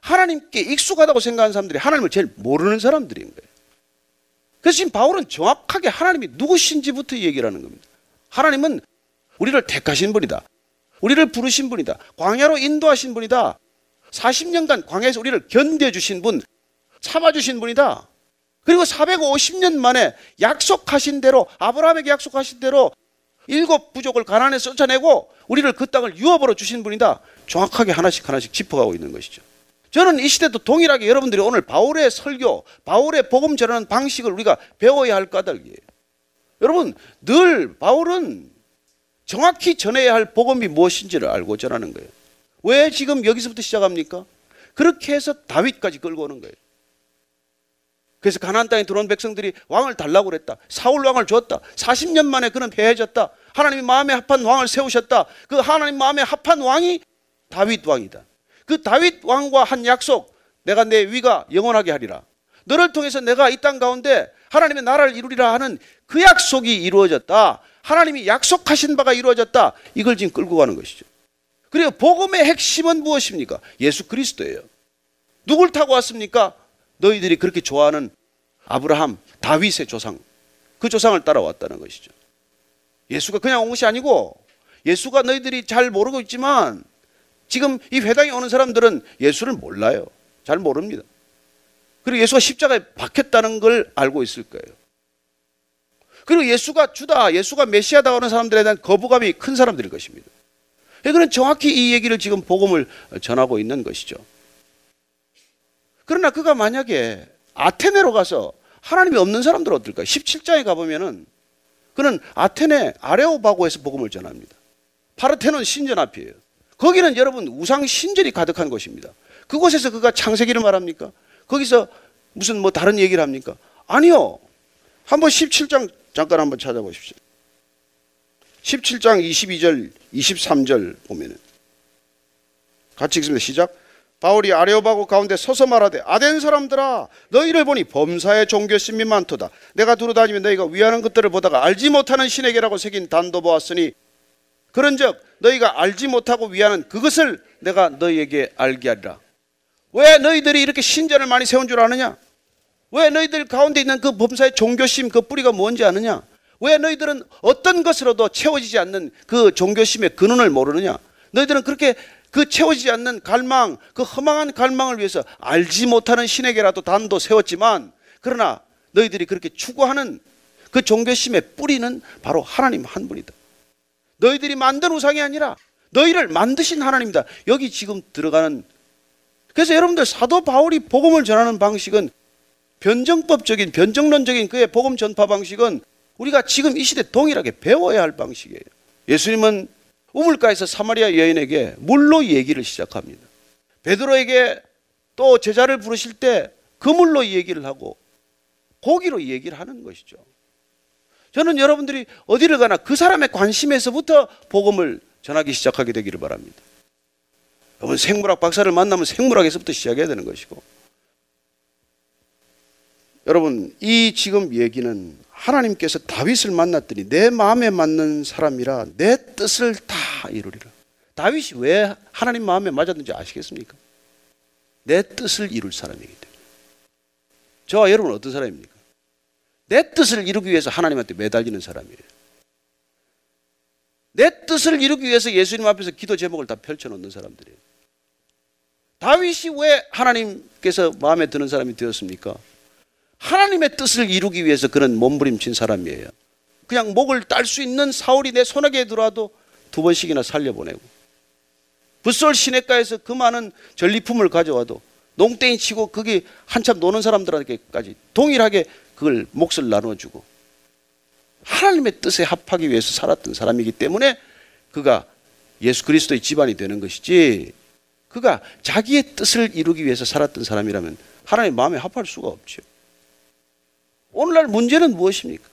하나님께 익숙하다고 생각하는 사람들이 하나님을 제일 모르는 사람들인 거예요. 그래서 지금 바울은 정확하게 하나님이 누구신지부터 얘기를 하는 겁니다. 하나님은 우리를 택하신 분이다. 우리를 부르신 분이다. 광야로 인도하신 분이다. 40년간 광야에서 우리를 견뎌주신 분, 참아주신 분이다. 그리고 450년 만에 약속하신 대로, 아브라함에게 약속하신 대로 7부족을 가나안에서 쫓아내고 우리를 그 땅을 유업으로 주신 분이다. 정확하게 하나씩 하나씩 짚어가고 있는 것이죠. 저는 이 시대도 동일하게 여러분들이 오늘 바울의 설교, 바울의 복음 전하는 방식을 우리가 배워야 할 까닭이에요. 여러분, 늘 바울은 정확히 전해야 할 복음이 무엇인지를 알고 전하는 거예요. 왜 지금 여기서부터 시작합니까? 그렇게 해서 다윗까지 끌고 오는 거예요. 그래서 가나안 땅에 들어온 백성들이 왕을 달라고 그랬다. 사울 왕을 줬다. 40년 만에 그는 폐해졌다. 하나님이 마음에 합한 왕을 세우셨다. 그 하나님 마음에 합한 왕이 다윗 왕이다. 그 다윗 왕과 한 약속, 내가 내 위가 영원하게 하리라, 너를 통해서 내가 이 땅 가운데 하나님의 나라를 이루리라 하는 그 약속이 이루어졌다. 하나님이 약속하신 바가 이루어졌다. 이걸 지금 끌고 가는 것이죠. 그리고 복음의 핵심은 무엇입니까? 예수 그리스도예요. 누굴 타고 왔습니까? 너희들이 그렇게 좋아하는 아브라함, 다윗의 조상, 그 조상을 따라왔다는 것이죠. 예수가 그냥 온 것이 아니고, 예수가 너희들이 잘 모르고 있지만 지금 이 회당에 오는 사람들은 예수를 몰라요. 잘 모릅니다. 그리고 예수가 십자가에 박혔다는 걸 알고 있을 거예요. 그리고 예수가 주다, 예수가 메시아다 하는 사람들에 대한 거부감이 큰 사람들일 것입니다. 그는 정확히 이 얘기를 지금 복음을 전하고 있는 것이죠. 그러나 그가 만약에 아테네로 가서 하나님이 없는 사람들은 어떨까요? 17장에 가보면은 그는 아테네 아레오바고에서 복음을 전합니다. 파르테논 신전 앞이에요. 거기는 여러분 우상 신전이 가득한 곳입니다. 그곳에서 그가 창세기를 말합니까? 거기서 무슨 뭐 다른 얘기를 합니까? 아니요. 한번 17장 잠깐 한번 찾아보십시오. 17장 22절, 23절 보면은 같이 읽습니다. 시작. 바울이 아레오바고 가운데 서서 말하되 아덴 사람들아, 너희를 보니 범사에 종교심이 많도다. 내가 두루 다니며 너희가 위하는 것들을 보다가 알지 못하는 신에게라고 새긴 단도 보았으니, 그런즉 너희가 알지 못하고 위하는 그것을 내가 너희에게 알게 하리라. 왜 너희들이 이렇게 신전을 많이 세운 줄 아느냐? 왜 너희들 가운데 있는 그 범사의 종교심, 그 뿌리가 뭔지 아느냐? 왜 너희들은 어떤 것으로도 채워지지 않는 그 종교심의 근원을 모르느냐? 너희들은 그렇게 그 채워지지 않는 갈망, 그 허망한 갈망을 위해서 알지 못하는 신에게라도 단도 세웠지만, 그러나 너희들이 그렇게 추구하는 그 종교심의 뿌리는 바로 하나님 한 분이다. 너희들이 만든 우상이 아니라 너희를 만드신 하나님이다. 여기 지금 들어가는, 그래서 여러분들 사도 바울이 복음을 전하는 방식은 변정법적인, 변정론적인 그의 복음 전파 방식은 우리가 지금 이 시대 동일하게 배워야 할 방식이에요. 예수님은 우물가에서 사마리아 여인에게 물로 얘기를 시작합니다. 베드로에게 또 제자를 부르실 때 그물로 얘기를 하고 고기로 얘기를 하는 것이죠. 저는 여러분들이 어디를 가나 그 사람의 관심에서부터 복음을 전하기 시작하게 되기를 바랍니다. 여러분, 생물학 박사를 만나면 생물학에서부터 시작해야 되는 것이고, 여러분 이 지금 얘기는 하나님께서 다윗을 만났더니 내 마음에 맞는 사람이라 내 뜻을 다 이루리라. 다윗이 왜 하나님 마음에 맞았는지 아시겠습니까? 내 뜻을 이룰 사람이기 때문에. 저와 여러분은 어떤 사람입니까? 내 뜻을 이루기 위해서 하나님한테 매달리는 사람이에요. 내 뜻을 이루기 위해서 예수님 앞에서 기도 제목을 다 펼쳐놓는 사람들이에요. 다윗이 왜 하나님께서 마음에 드는 사람이 되었습니까? 하나님의 뜻을 이루기 위해서 그는 몸부림친 사람이에요. 그냥 목을 딸 수 있는 사울이 내 손아귀에 들어와도 두 번씩이나 살려보내고, 붓솔 시냇가에서 그 많은 전리품을 가져와도 농땡이 치고 거기 한참 노는 사람들한테까지 동일하게 그걸 몫을 나눠주고 하나님의 뜻에 합하기 위해서 살았던 사람이기 때문에 그가 예수 그리스도의 집안이 되는 것이지, 그가 자기의 뜻을 이루기 위해서 살았던 사람이라면 하나님의 마음에 합할 수가 없죠. 오늘날 문제는 무엇입니까?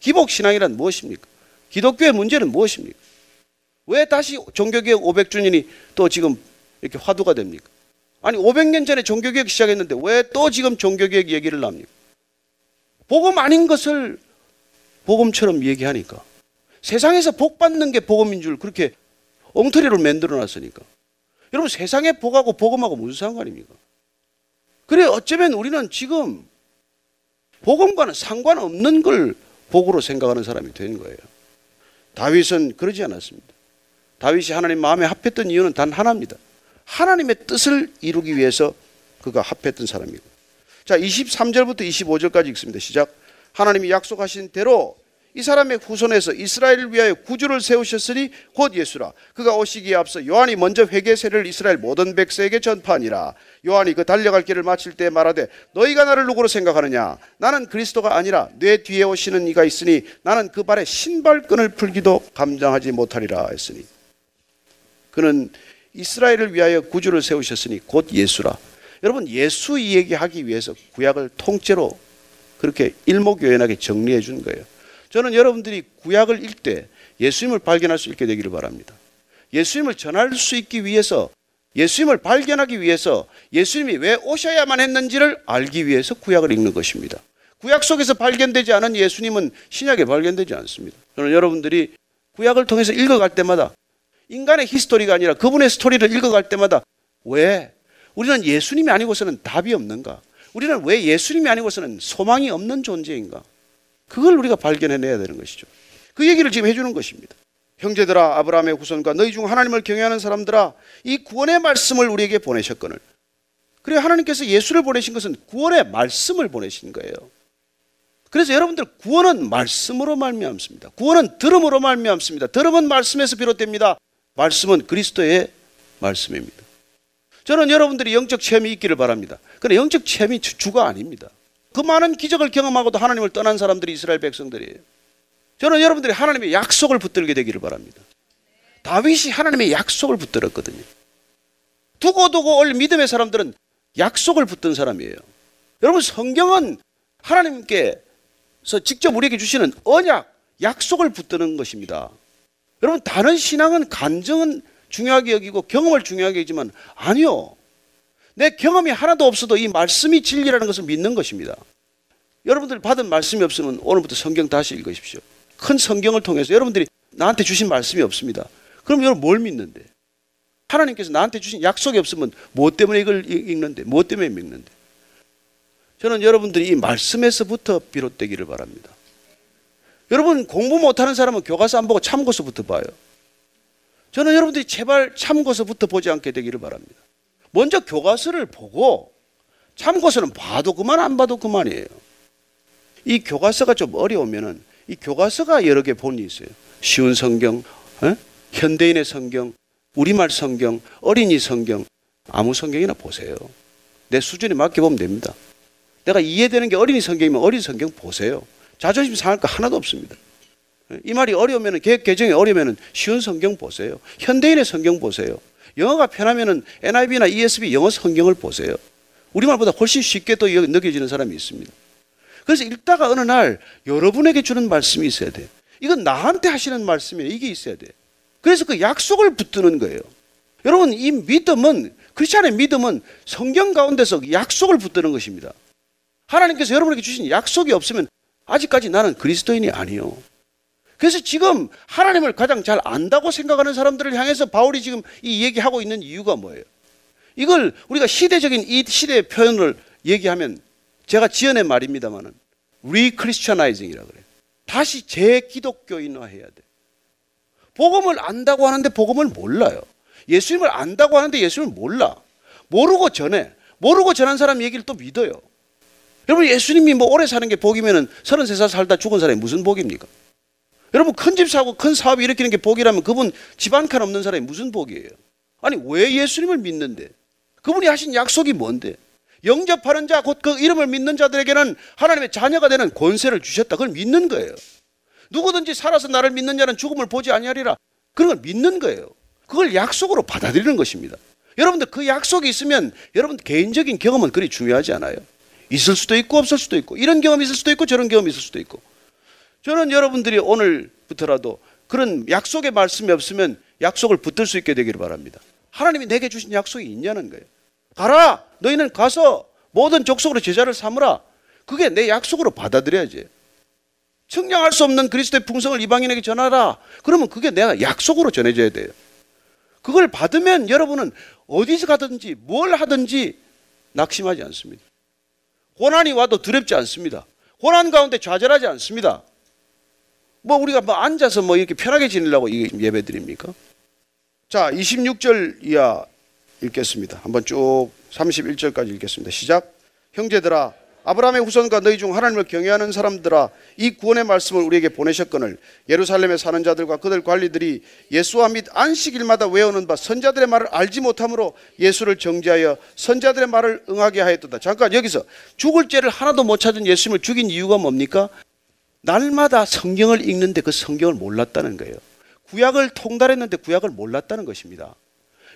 기복신앙이란 무엇입니까? 기독교의 문제는 무엇입니까? 왜 다시 종교개혁 500주년이 또 지금 이렇게 화두가 됩니까? 아니 500년 전에 종교개혁 시작했는데 왜 또 지금 종교개혁 얘기를 합니까? 복음 아닌 것을 복음처럼 얘기하니까, 세상에서 복 받는 게 복음인 줄 그렇게 엉터리로 만들어놨으니까. 여러분 세상의 복하고 복음하고 무슨 상관입니까? 그래 어쩌면 우리는 지금 복음과는 상관없는 걸 복으로 생각하는 사람이 된 거예요. 다윗은 그러지 않았습니다. 다윗이 하나님 마음에 합했던 이유는 단 하나입니다. 하나님의 뜻을 이루기 위해서 그가 합했던 사람이고. 자, 23절부터 25절까지 읽습니다. 시작. 하나님이 약속하신 대로 이 사람의 후손에서 이스라엘을 위하여 구주를 세우셨으니 곧 예수라. 그가 오시기에 앞서 요한이 먼저 회개세를 이스라엘 모든 백성에게 전파하니라. 요한이 그 달려갈 길을 마칠 때 말하되 너희가 나를 누구로 생각하느냐? 나는 그리스도가 아니라 내 뒤에 오시는 이가 있으니 나는 그 발에 신발끈을 풀기도 감당하지 못하리라 했으니. 그는 이스라엘을 위하여 구주를 세우셨으니 곧 예수라. 여러분 예수 얘기하기 위해서 구약을 통째로 그렇게 일목요연하게 정리해 준 거예요. 저는 여러분들이 구약을 읽을 때 예수님을 발견할 수 있게 되기를 바랍니다. 예수님을 전할 수 있기 위해서, 예수님을 발견하기 위해서, 예수님이 왜 오셔야만 했는지를 알기 위해서 구약을 읽는 것입니다. 구약 속에서 발견되지 않은 예수님은 신약에 발견되지 않습니다. 저는 여러분들이 구약을 통해서 읽어갈 때마다 인간의 히스토리가 아니라 그분의 스토리를 읽어갈 때마다 왜 우리는 예수님이 아니고서는 답이 없는가? 우리는 왜 예수님이 아니고서는 소망이 없는 존재인가? 그걸 우리가 발견해내야 되는 것이죠. 그 얘기를 지금 해주는 것입니다. 형제들아, 아브라함의 후손과 너희 중 하나님을 경외하는 사람들아, 이 구원의 말씀을 우리에게 보내셨거늘. 그래 하나님께서 예수를 보내신 것은 구원의 말씀을 보내신 거예요. 그래서 여러분들 구원은 말씀으로 말미암습니다. 구원은 들음으로 말미암습니다. 들음은 말씀에서 비롯됩니다. 말씀은 그리스도의 말씀입니다. 저는 여러분들이 영적 체험이 있기를 바랍니다. 그러나 영적 체험이 주가 아닙니다. 그 많은 기적을 경험하고도 하나님을 떠난 사람들이 이스라엘 백성들이에요. 저는 여러분들이 하나님의 약속을 붙들게 되기를 바랍니다. 다윗이 하나님의 약속을 붙들었거든요. 두고두고 올 믿음의 사람들은 약속을 붙든 사람이에요. 여러분 성경은 하나님께서 직접 우리에게 주시는 언약, 약속을 붙드는 것입니다. 여러분 다른 신앙은 간증은 중요하게 여기고 경험을 중요하게 여기지만, 아니요, 내 경험이 하나도 없어도 이 말씀이 진리라는 것을 믿는 것입니다. 여러분들 받은 말씀이 없으면 오늘부터 성경 다시 읽으십시오. 큰 성경을 통해서 여러분들이 나한테 주신 말씀이 없습니다. 그럼 여러분 뭘 믿는데? 하나님께서 나한테 주신 약속이 없으면 뭐 때문에 이걸 읽는데? 뭐 때문에 읽는데? 저는 여러분들이 이 말씀에서부터 비롯되기를 바랍니다. 여러분 공부 못하는 사람은 교과서 안 보고 참고서부터 봐요. 저는 여러분들이 제발 참고서부터 보지 않게 되기를 바랍니다. 먼저 교과서를 보고 참고서는 봐도 그만 안 봐도 그만이에요. 이 교과서가 좀 어려우면은 이 교과서가 여러 개 본이 있어요. 쉬운 성경, 현대인의 성경, 우리말 성경, 어린이 성경, 아무 성경이나 보세요. 내 수준에 맞게 보면 됩니다. 내가 이해되는 게 어린이 성경이면 어린이 성경 보세요. 자존심 상할 거 하나도 없습니다. 이 말이 어려우면, 개혁 개정이 어려우면 쉬운 성경 보세요. 현대인의 성경 보세요. 영어가 편하면 NIV나 ESB 영어 성경을 보세요. 우리말보다 훨씬 쉽게 또 느껴지는 사람이 있습니다. 그래서 읽다가 어느 날 여러분에게 주는 말씀이 있어야 돼요. 이건 나한테 하시는 말씀이에요. 이게 있어야 돼요. 그래서 그 약속을 붙드는 거예요. 여러분 이 믿음은, 크리스찬의 믿음은 성경 가운데서 약속을 붙드는 것입니다. 하나님께서 여러분에게 주신 약속이 없으면 아직까지 나는 그리스도인이 아니요. 그래서 지금 하나님을 가장 잘 안다고 생각하는 사람들을 향해서 바울이 지금 이 얘기하고 있는 이유가 뭐예요? 이걸 우리가 시대적인 이 시대의 표현을 얘기하면 제가 지어낸 말입니다만은 re-Christianizing이라고 그래요. 다시 재기독교인화해야 돼. 복음을 안다고 하는데 복음을 몰라요. 예수님을 안다고 하는데 예수님을 몰라. 모르고 전해. 모르고 전한 사람 얘기를 또 믿어요. 여러분 예수님이 뭐 오래 사는 게 복이면은 33살 살다 죽은 사람이 무슨 복입니까? 여러분 큰 집 사고 큰 사업 일으키는 게 복이라면 그분 집 한 칸 없는 사람이 무슨 복이에요? 아니 왜 예수님을 믿는데? 그분이 하신 약속이 뭔데? 영접하는 자 곧 그 이름을 믿는 자들에게는 하나님의 자녀가 되는 권세를 주셨다. 그걸 믿는 거예요. 누구든지 살아서 나를 믿는 자는 죽음을 보지 아니하리라. 그런 걸 믿는 거예요. 그걸 약속으로 받아들이는 것입니다. 여러분들 그 약속이 있으면 여러분 개인적인 경험은 그리 중요하지 않아요. 있을 수도 있고 없을 수도 있고 이런 경험이 있을 수도 있고 저런 경험이 있을 수도 있고 저는 여러분들이 오늘부터라도 그런 약속의 말씀이 없으면 약속을 붙들 수 있게 되기를 바랍니다. 하나님이 내게 주신 약속이 있냐는 거예요. 가라! 너희는 가서 모든 족속으로 제자를 삼으라. 그게 내 약속으로 받아들여야지. 측량할 수 없는 그리스도의 풍성을 이방인에게 전하라. 그러면 그게 내가 약속으로 전해져야 돼요. 그걸 받으면 여러분은 어디서 가든지 뭘 하든지 낙심하지 않습니다. 고난이 와도 두렵지 않습니다. 고난 가운데 좌절하지 않습니다. 뭐 우리가 뭐 앉아서 뭐 이렇게 편하게 지내려고 예배 드립니까? 자, 26절 이하 읽겠습니다. 한번 쭉 31절까지 읽겠습니다. 시작. 형제들아 아브라함의 후손과 너희 중 하나님을 경외하는 사람들아 이 구원의 말씀을 우리에게 보내셨거늘 예루살렘에 사는 자들과 그들 관리들이 예수와 및 안식일마다 외우는 바 선자들의 말을 알지 못함으로 예수를 정죄하여 선자들의 말을 응하게 하였도다. 잠깐 여기서 죽을 죄를 하나도 못 찾은 예수님을 죽인 이유가 뭡니까? 날마다 성경을 읽는데 그 성경을 몰랐다는 거예요. 구약을 통달했는데 구약을 몰랐다는 것입니다.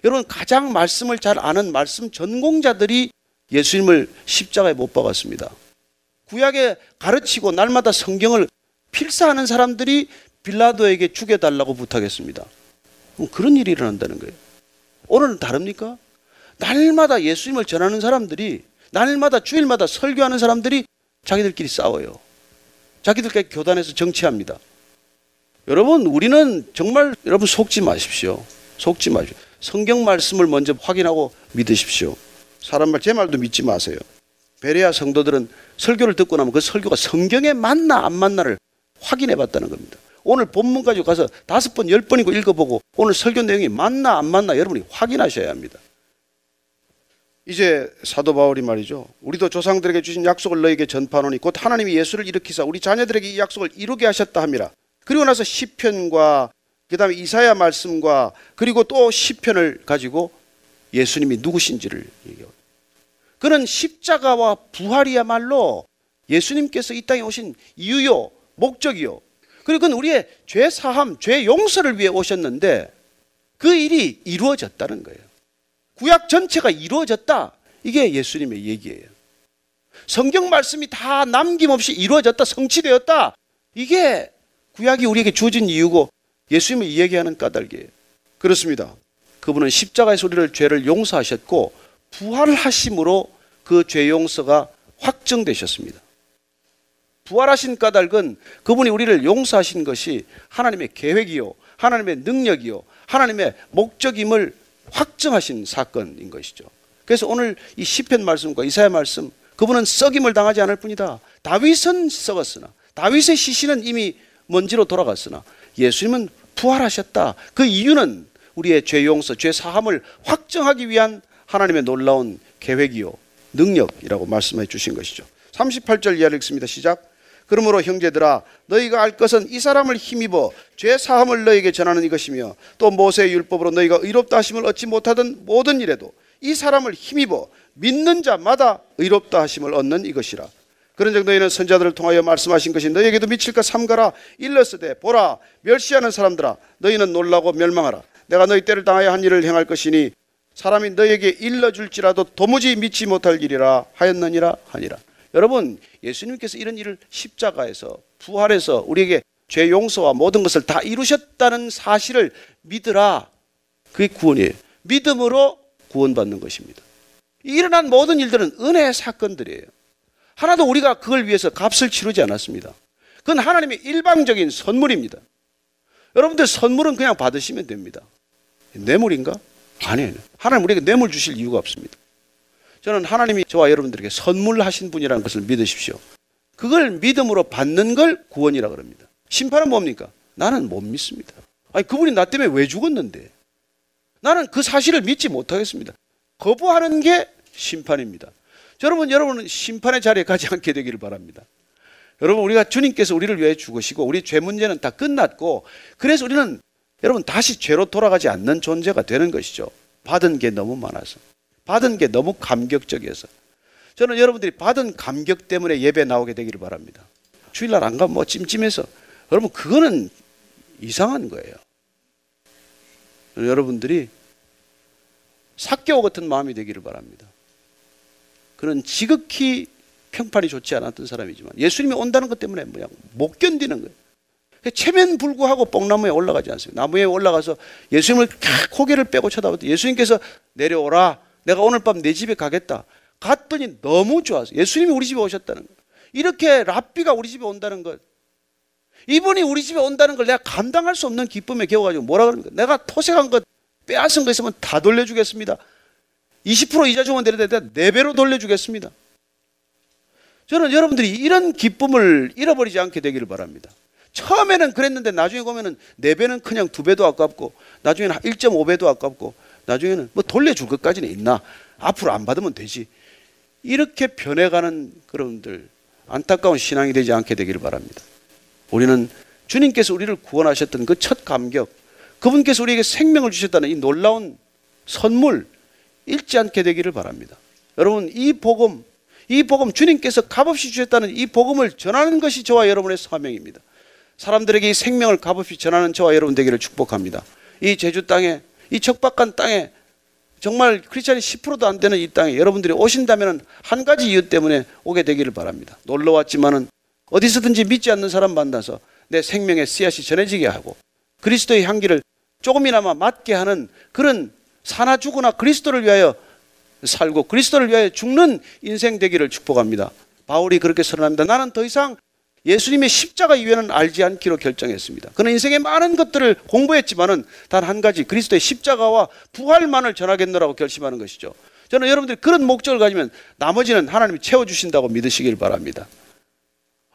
여러분 가장 말씀을 잘 아는 말씀 전공자들이 예수님을 십자가에 못 박았습니다. 구약에 가르치고 날마다 성경을 필사하는 사람들이 빌라도에게 죽여달라고 부탁했습니다. 그럼 그런 일이 일어난다는 거예요. 오늘은 다릅니까? 날마다 예수님을 전하는 사람들이 날마다 주일마다 설교하는 사람들이 자기들끼리 싸워요. 자기들끼리 교단에서 정치합니다. 여러분 우리는 정말 여러분 속지 마십시오. 속지 마십시오. 성경 말씀을 먼저 확인하고 믿으십시오. 사람 말, 제 말도 믿지 마세요. 베레아 성도들은 설교를 듣고 나면 그 설교가 성경에 맞나 안 맞나를 확인해 봤다는 겁니다. 오늘 본문 가지고 가서 5번, 10번이고 읽어보고 오늘 설교 내용이 맞나 안 맞나 여러분이 확인하셔야 합니다. 이제 사도 바울이 말이죠. 우리도 조상들에게 주신 약속을 너희에게 전파하노니 곧 하나님이 예수를 일으키사 우리 자녀들에게 이 약속을 이루게 하셨다 함이라. 그리고 나서 시편과 그 다음에 이사야 말씀과 그리고 또 시편을 가지고 예수님이 누구신지를 얘기합니다. 그는 십자가와 부활이야말로 예수님께서 이 땅에 오신 이유요, 목적이요. 그리고 그는 우리의 죄 사함, 죄 용서를 위해 오셨는데 그 일이 이루어졌다는 거예요. 구약 전체가 이루어졌다. 이게 예수님의 얘기예요. 성경 말씀이 다 남김없이 이루어졌다, 성취되었다. 이게 구약이 우리에게 주어진 이유고 예수님을 이야기하는 까닭이에요. 그렇습니다. 그분은 십자가의 소리를 죄를 용서하셨고 부활하심으로 그 죄 용서가 확정되셨습니다. 부활하신 까닭은 그분이 우리를 용서하신 것이 하나님의 계획이요 하나님의 능력이요 하나님의 목적임을 확증하신 사건인 것이죠. 그래서 오늘 이 시편 말씀과 이사야 말씀, 그분은 썩임을 당하지 않을 뿐이다. 다윗은 썩었으나, 다윗의 시신은 이미 먼지로 돌아갔으나 예수님은 부활하셨다. 그 이유는 우리의 죄 용서, 죄 사함을 확증하기 위한 하나님의 놀라운 계획이요 능력이라고 말씀해 주신 것이죠. 38절 이하를 읽습니다. 시작. 그러므로 형제들아, 너희가 알 것은 이 사람을 힘입어 죄 사함을 너희에게 전하는 이것이며, 또 모세의 율법으로 너희가 의롭다 하심을 얻지 못하던 모든 일에도 이 사람을 힘입어 믿는 자마다 의롭다 하심을 얻는 이것이라. 그런즉 너희는 선자들을 통하여 말씀하신 것이 너희에게도 미칠까 삼가라. 일렀으되, 보라, 멸시하는 사람들아, 너희는 놀라고 멸망하라. 내가 너희 때를 당하여 한 일을 행할 것이니 사람이 너희에게 일러줄지라도 도무지 믿지 못할 일이라 하였느니라 하니라. 여러분, 예수님께서 이런 일을 십자가에서, 부활에서 우리에게 죄 용서와 모든 것을 다 이루셨다는 사실을 믿으라. 그게 구원이에요. 믿음으로 구원받는 것입니다. 일어난 모든 일들은 은혜의 사건들이에요. 하나도 우리가 그걸 위해서 값을 치르지 않았습니다. 그건 하나님의 일방적인 선물입니다. 여러분들, 선물은 그냥 받으시면 됩니다. 뇌물인가? 아니에요. 하나님 우리에게 뇌물 주실 이유가 없습니다. 저는 하나님이 저와 여러분들에게 선물하신 분이라는 것을 믿으십시오. 그걸 믿음으로 받는 걸 구원이라고 합니다. 심판은 뭡니까? 나는 못 믿습니다. 아니, 그분이 나 때문에 왜 죽었는데? 나는 그 사실을 믿지 못하겠습니다. 거부하는 게 심판입니다. 여러분은 심판의 자리에 가지 않게 되기를 바랍니다. 여러분, 우리가 주님께서 우리를 위해 죽으시고 우리 죄 문제는 다 끝났고, 그래서 우리는 여러분 다시 죄로 돌아가지 않는 존재가 되는 것이죠. 받은 게 너무 많아서, 받은 게 너무 감격적이어서. 저는 여러분들이 받은 감격 때문에 예배 나오게 되기를 바랍니다. 주일날 안 가면 뭐 찜찜해서. 여러분, 그거는 이상한 거예요. 여러분들이 삭개오 같은 마음이 되기를 바랍니다. 그는 지극히 평판이 좋지 않았던 사람이지만 예수님이 온다는 것 때문에 뭐냐, 못 견디는 거예요. 체면 불구하고 뽕나무에 올라가지 않습니다. 나무에 올라가서 예수님을 고개를 빼고 쳐다보더니 예수님께서 내려오라, 내가 오늘 밤 내 집에 가겠다. 갔더니 너무 좋아서 예수님이 우리 집에 오셨다는 것, 이렇게 랍비가 우리 집에 온다는 것, 이분이 우리 집에 온다는 걸 내가 감당할 수 없는 기쁨에 겨워가지고 뭐라 그럽니까? 내가 토색한 것, 빼앗은 거 있으면 다 돌려주겠습니다. 20% 이자 주면 되는데 4배로 돌려주겠습니다. 저는 여러분들이 이런 기쁨을 잃어버리지 않게 되기를 바랍니다. 처음에는 그랬는데 나중에 보면은 4배는 그냥 2배도 아깝고, 나중에는 1.5배도 아깝고, 나중에는 뭐 돌려줄 것까지는 있나, 앞으로 안 받으면 되지, 이렇게 변해가는 그런들 안타까운 신앙이 되지 않게 되기를 바랍니다. 우리는 주님께서 우리를 구원하셨던 그 첫 감격, 그분께서 우리에게 생명을 주셨다는 이 놀라운 선물 잃지 않게 되기를 바랍니다. 여러분, 이 복음 주님께서 값없이 주셨다는 이 복음을 전하는 것이 저와 여러분의 사명입니다. 사람들에게 이 생명을 값없이 전하는 저와 여러분 되기를 축복합니다. 이 제주 땅에, 이 척박한 땅에, 정말 크리스찬이 10%도 안 되는 이 땅에 여러분들이 오신다면 한 가지 이유 때문에 오게 되기를 바랍니다. 놀러 왔지만은 어디서든지 믿지 않는 사람 만나서 내 생명의 씨앗이 전해지게 하고 그리스도의 향기를 조금이나마 맡게 하는, 그런 사나 죽으나 그리스도를 위하여 살고 그리스도를 위하여 죽는 인생 되기를 축복합니다. 바울이 그렇게 선언합니다. 나는 더 이상 예수님의 십자가 이외에는 알지 않기로 결정했습니다. 그는 인생의 많은 것들을 공부했지만은 단 한 가지, 그리스도의 십자가와 부활만을 전하겠노라고 결심하는 것이죠. 저는 여러분들이 그런 목적을 가지면 나머지는 하나님이 채워주신다고 믿으시길 바랍니다.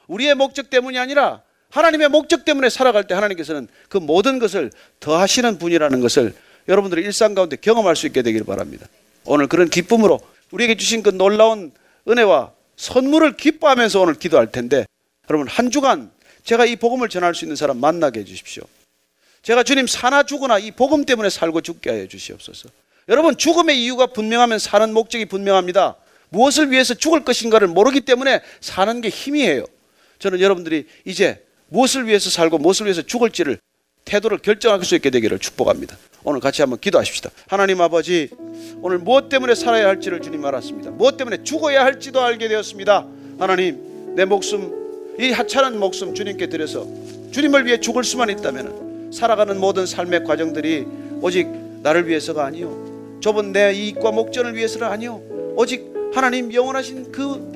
우리의 목적 때문이 아니라 하나님의 목적 때문에 살아갈 때 하나님께서는 그 모든 것을 더하시는 분이라는 것을 여러분들의 일상 가운데 경험할 수 있게 되길 바랍니다. 오늘 그런 기쁨으로 우리에게 주신 그 놀라운 은혜와 선물을 기뻐하면서 오늘 기도할 텐데, 여러분, 한 주간 제가 이 복음을 전할 수 있는 사람 만나게 해주십시오. 제가 주님 사나 죽으나 이 복음 때문에 살고 죽게 하여 주시옵소서. 여러분, 죽음의 이유가 분명하면 사는 목적이 분명합니다. 무엇을 위해서 죽을 것인가를 모르기 때문에 사는 게 희미해요. 저는 여러분들이 이제 무엇을 위해서 살고 무엇을 위해서 죽을지를, 태도를 결정할 수 있게 되기를 축복합니다. 오늘 같이 한번 기도하십시다. 하나님 아버지, 오늘 무엇 때문에 살아야 할지를 주님 알았습니다. 무엇 때문에 죽어야 할지도 알게 되었습니다. 하나님, 내 목숨, 이 하찮은 목숨 주님께 드려서 주님을 위해 죽을 수만 있다면 살아가는 모든 삶의 과정들이 오직 나를 위해서가 아니요, 좁은 내 이익과 목전을 위해서는 아니요, 오직 하나님, 영원하신 그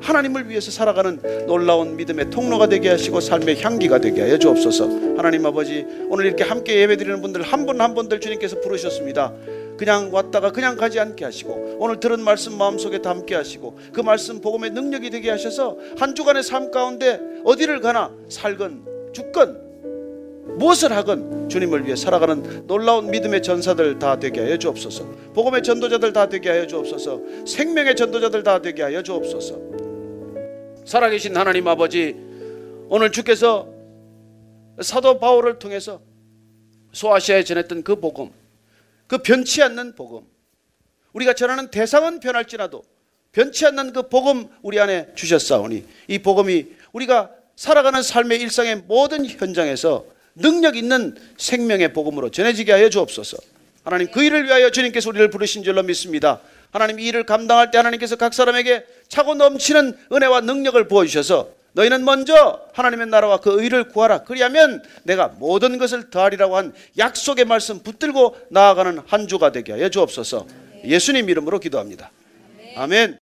하나님을 위해서 살아가는 놀라운 믿음의 통로가 되게 하시고 삶의 향기가 되게 하여 주옵소서. 하나님 아버지, 오늘 이렇게 함께 예배드리는 분들 한 분 한 분들 주님께서 부르셨습니다. 그냥 왔다가 그냥 가지 않게 하시고, 오늘 들은 말씀 마음속에 담게 하시고, 그 말씀 복음의 능력이 되게 하셔서 한 주간의 삶 가운데 어디를 가나 살건 죽건 무엇을 하건 주님을 위해 살아가는 놀라운 믿음의 전사들 다 되게 하여 주옵소서. 복음의 전도자들 다 되게 하여 주옵소서. 생명의 전도자들 다 되게 하여 주옵소서. 살아계신 하나님 아버지, 오늘 주께서 사도 바울을 통해서 소아시아에 전했던 그 복음, 그 변치 않는 복음, 우리가 전하는 대상은 변할지라도 변치 않는 그 복음 우리 안에 주셨사오니, 이 복음이 우리가 살아가는 삶의 일상의 모든 현장에서 능력 있는 생명의 복음으로 전해지게 하여 주옵소서. 하나님, 그 일을 위하여 주님께서 우리를 부르신 줄로 믿습니다. 하나님, 이 일을 감당할 때 하나님께서 각 사람에게 차고 넘치는 은혜와 능력을 부어주셔서 너희는 먼저 하나님의 나라와 그 의를 구하라, 그리하면 내가 모든 것을 더하리라고 한 약속의 말씀 붙들고 나아가는 한 주가 되게 하여 주옵소서. 예수님 이름으로 기도합니다. 아멘.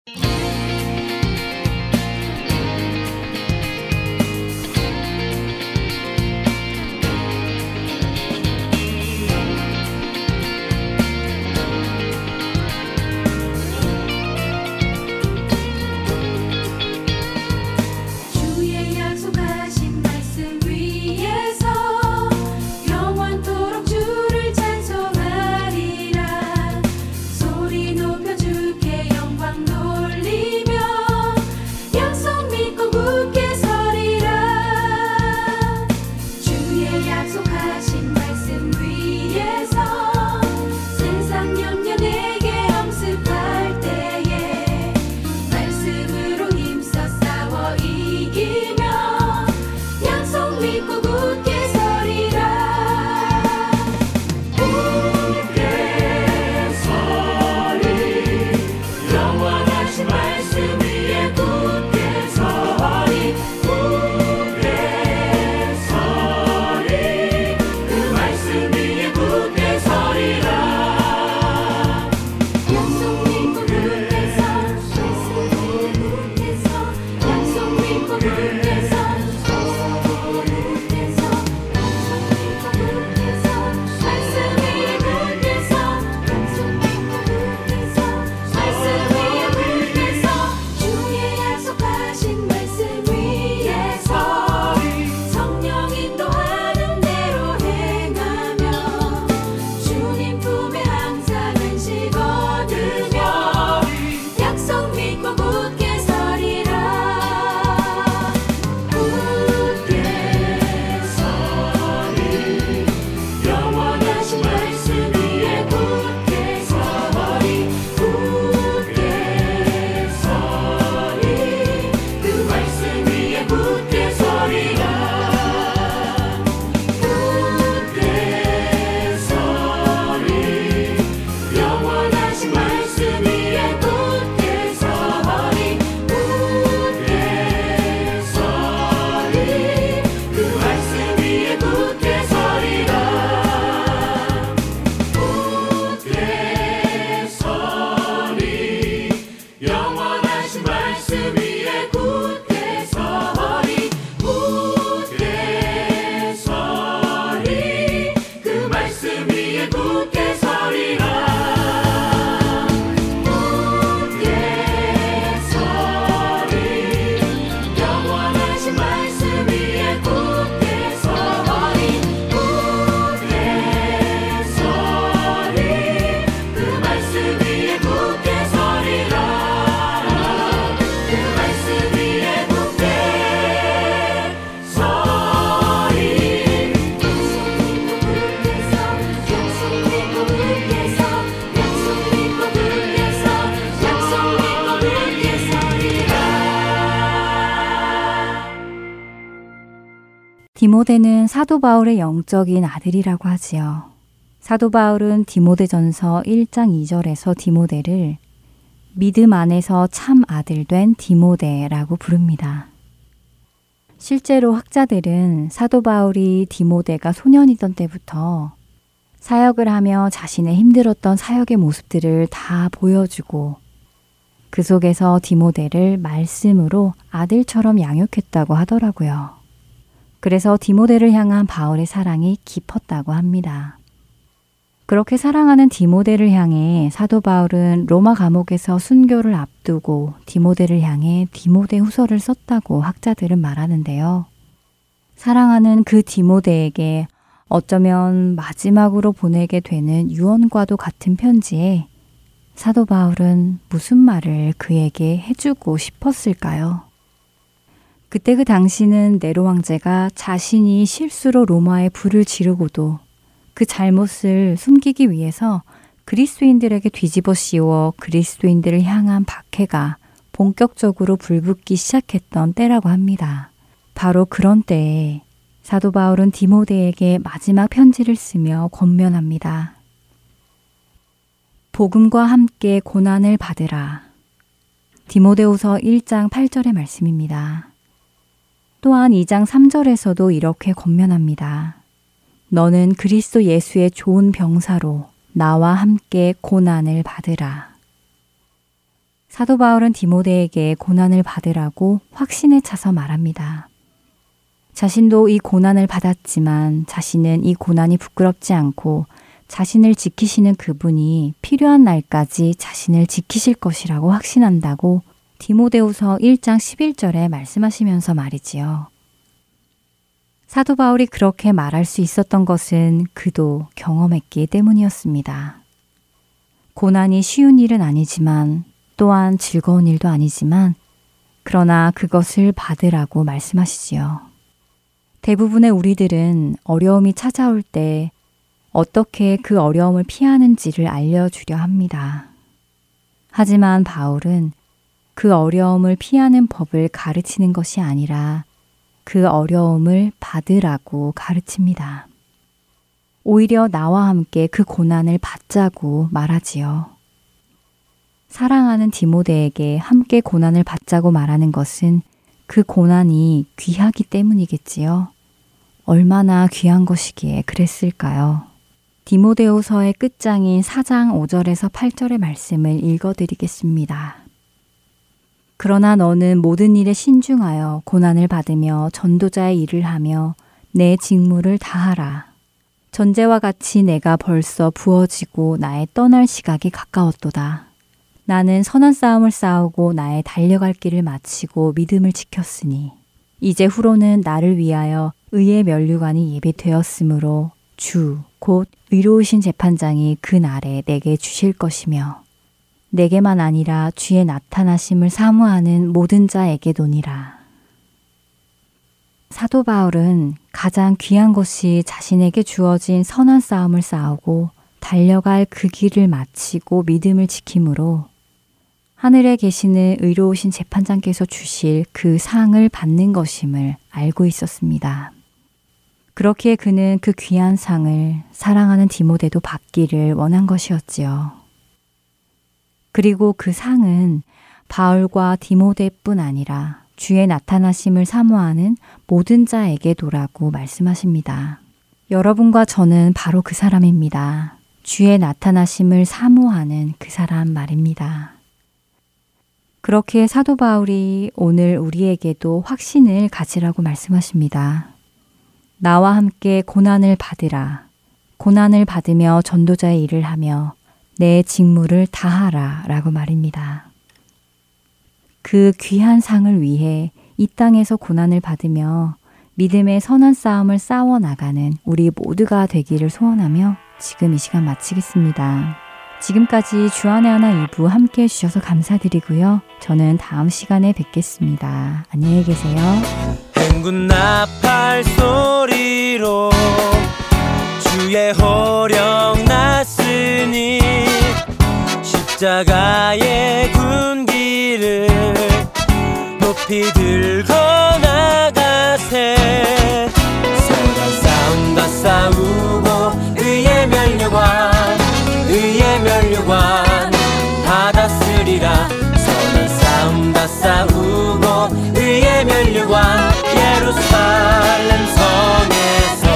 디모데는 사도 바울의 영적인 아들이라고 하지요. 사도 바울은 디모데전서 1장 2절에서 디모데를 믿음 안에서 참 아들 된 디모데라고 부릅니다. 실제로 학자들은 사도 바울이 디모데가 소년이던 때부터 사역을 하며 자신의 힘들었던 사역의 모습들을 다 보여주고, 그 속에서 디모데를 말씀으로 아들처럼 양육했다고 하더라고요. 그래서 디모데를 향한 바울의 사랑이 깊었다고 합니다. 그렇게 사랑하는 디모데를 향해 사도 바울은 로마 감옥에서 순교를 앞두고 디모데를 향해 디모데후서를 썼다고 학자들은 말하는데요. 사랑하는 그 디모데에게 어쩌면 마지막으로 보내게 되는 유언과도 같은 편지에 사도 바울은 무슨 말을 그에게 해주고 싶었을까요? 그때 그 당시는 네로 황제가 자신이 실수로 로마에 불을 지르고도 그 잘못을 숨기기 위해서 그리스도인들에게 뒤집어 씌워 그리스도인들을 향한 박해가 본격적으로 불붙기 시작했던 때라고 합니다. 바로 그런 때에 사도 바울은 디모데에게 마지막 편지를 쓰며 권면합니다. 복음과 함께 고난을 받으라. 디모데후서 1장 8절의 말씀입니다. 또한 2장 3절에서도 이렇게 권면합니다. 너는 그리스도 예수의 좋은 병사로 나와 함께 고난을 받으라. 사도 바울은 디모데에게 고난을 받으라고 확신에 차서 말합니다. 자신도 이 고난을 받았지만 자신은 이 고난이 부끄럽지 않고 자신을 지키시는 그분이 필요한 날까지 자신을 지키실 것이라고 확신한다고 디모데후서 1장 11절에 말씀하시면서 말이지요. 사도 바울이 그렇게 말할 수 있었던 것은 그도 경험했기 때문이었습니다. 고난이 쉬운 일은 아니지만 또한 즐거운 일도 아니지만 그러나 그것을 받으라고 말씀하시지요. 대부분의 우리들은 어려움이 찾아올 때 어떻게 그 어려움을 피하는지를 알려주려 합니다. 하지만 바울은 그 어려움을 피하는 법을 가르치는 것이 아니라 그 어려움을 받으라고 가르칩니다. 오히려 나와 함께 그 고난을 받자고 말하지요. 사랑하는 디모데에게 함께 고난을 받자고 말하는 것은 그 고난이 귀하기 때문이겠지요. 얼마나 귀한 것이기에 그랬을까요? 디모데후서의 끝장인 4장 5절에서 8절의 말씀을 읽어드리겠습니다. 그러나 너는 모든 일에 신중하여 고난을 받으며 전도자의 일을 하며 내 직무를 다하라. 전제와 같이 내가 벌써 부어지고 나의 떠날 시각이 가까웠도다. 나는 선한 싸움을 싸우고 나의 달려갈 길을 마치고 믿음을 지켰으니 이제 후로는 나를 위하여 의의 면류관이 예비되었으므로 주 곧 의로우신 재판장이 그 날에 내게 주실 것이며 내게만 아니라 주의 나타나심을 사모하는 모든 자에게도니라. 사도 바울은 가장 귀한 것이 자신에게 주어진 선한 싸움을 싸우고 달려갈 그 길을 마치고 믿음을 지킴으로 하늘에 계시는 의로우신 재판장께서 주실 그 상을 받는 것임을 알고 있었습니다. 그렇기에 그는 그 귀한 상을 사랑하는 디모데도 받기를 원한 것이었지요. 그리고 그 상은 바울과 디모데뿐 아니라 주의 나타나심을 사모하는 모든 자에게도라고 말씀하십니다. 여러분과 저는 바로 그 사람입니다. 주의 나타나심을 사모하는 그 사람 말입니다. 그렇게 사도 바울이 오늘 우리에게도 확신을 가지라고 말씀하십니다. 나와 함께 고난을 받으라. 고난을 받으며 전도자의 일을 하며 내 직무를 다하라 라고 말입니다. 그 귀한 상을 위해 이 땅에서 고난을 받으며 믿음의 선한 싸움을 싸워나가는 우리 모두가 되기를 소원하며 지금 이 시간 마치겠습니다. 지금까지 주안의 하나 2부 함께해 주셔서 감사드리고요. 저는 다음 시간에 뵙겠습니다. 안녕히 계세요. 행군 나팔 소리로 주의 호령 났으니 십자가의 군기를 높이 들고 나가세. 싸운다 싸우고 의의 면류관 받았으리라. 싸운다 싸우고 의의 면류관 예루살렘 성에서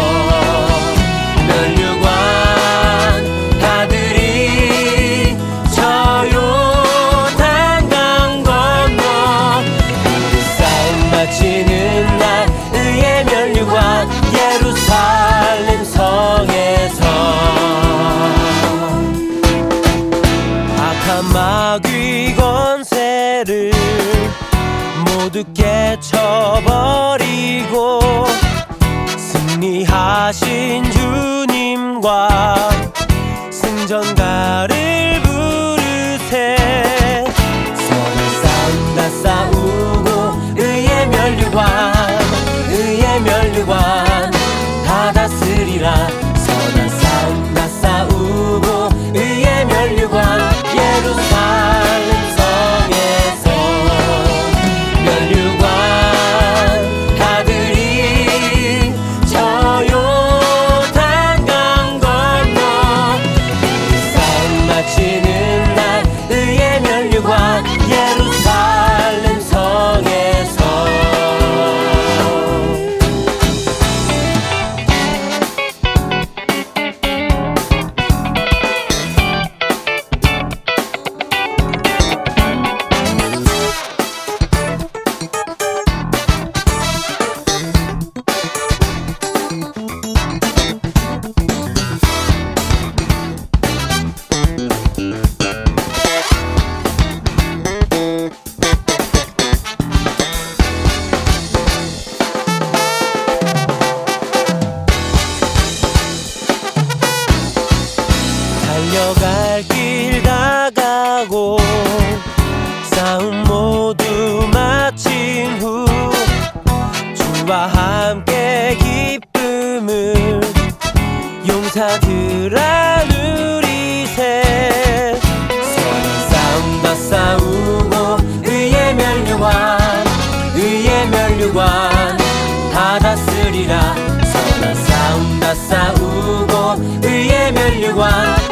지는 날 의의 멸 모두 깨쳐버리고 승리하신 주님과 승전가를 부르세. 서로 싸운다 싸우고 의의 면류관 의의 면류관 다 다스리라. 서로 싸운다 싸우고 의의 면류관 예루살렘 성에서 면류관 하들이 저 요단 강 건너 싸움 마치는 날 의의 면류관 예루살렘 성에서. 싸운다 싸우고 의의 면류관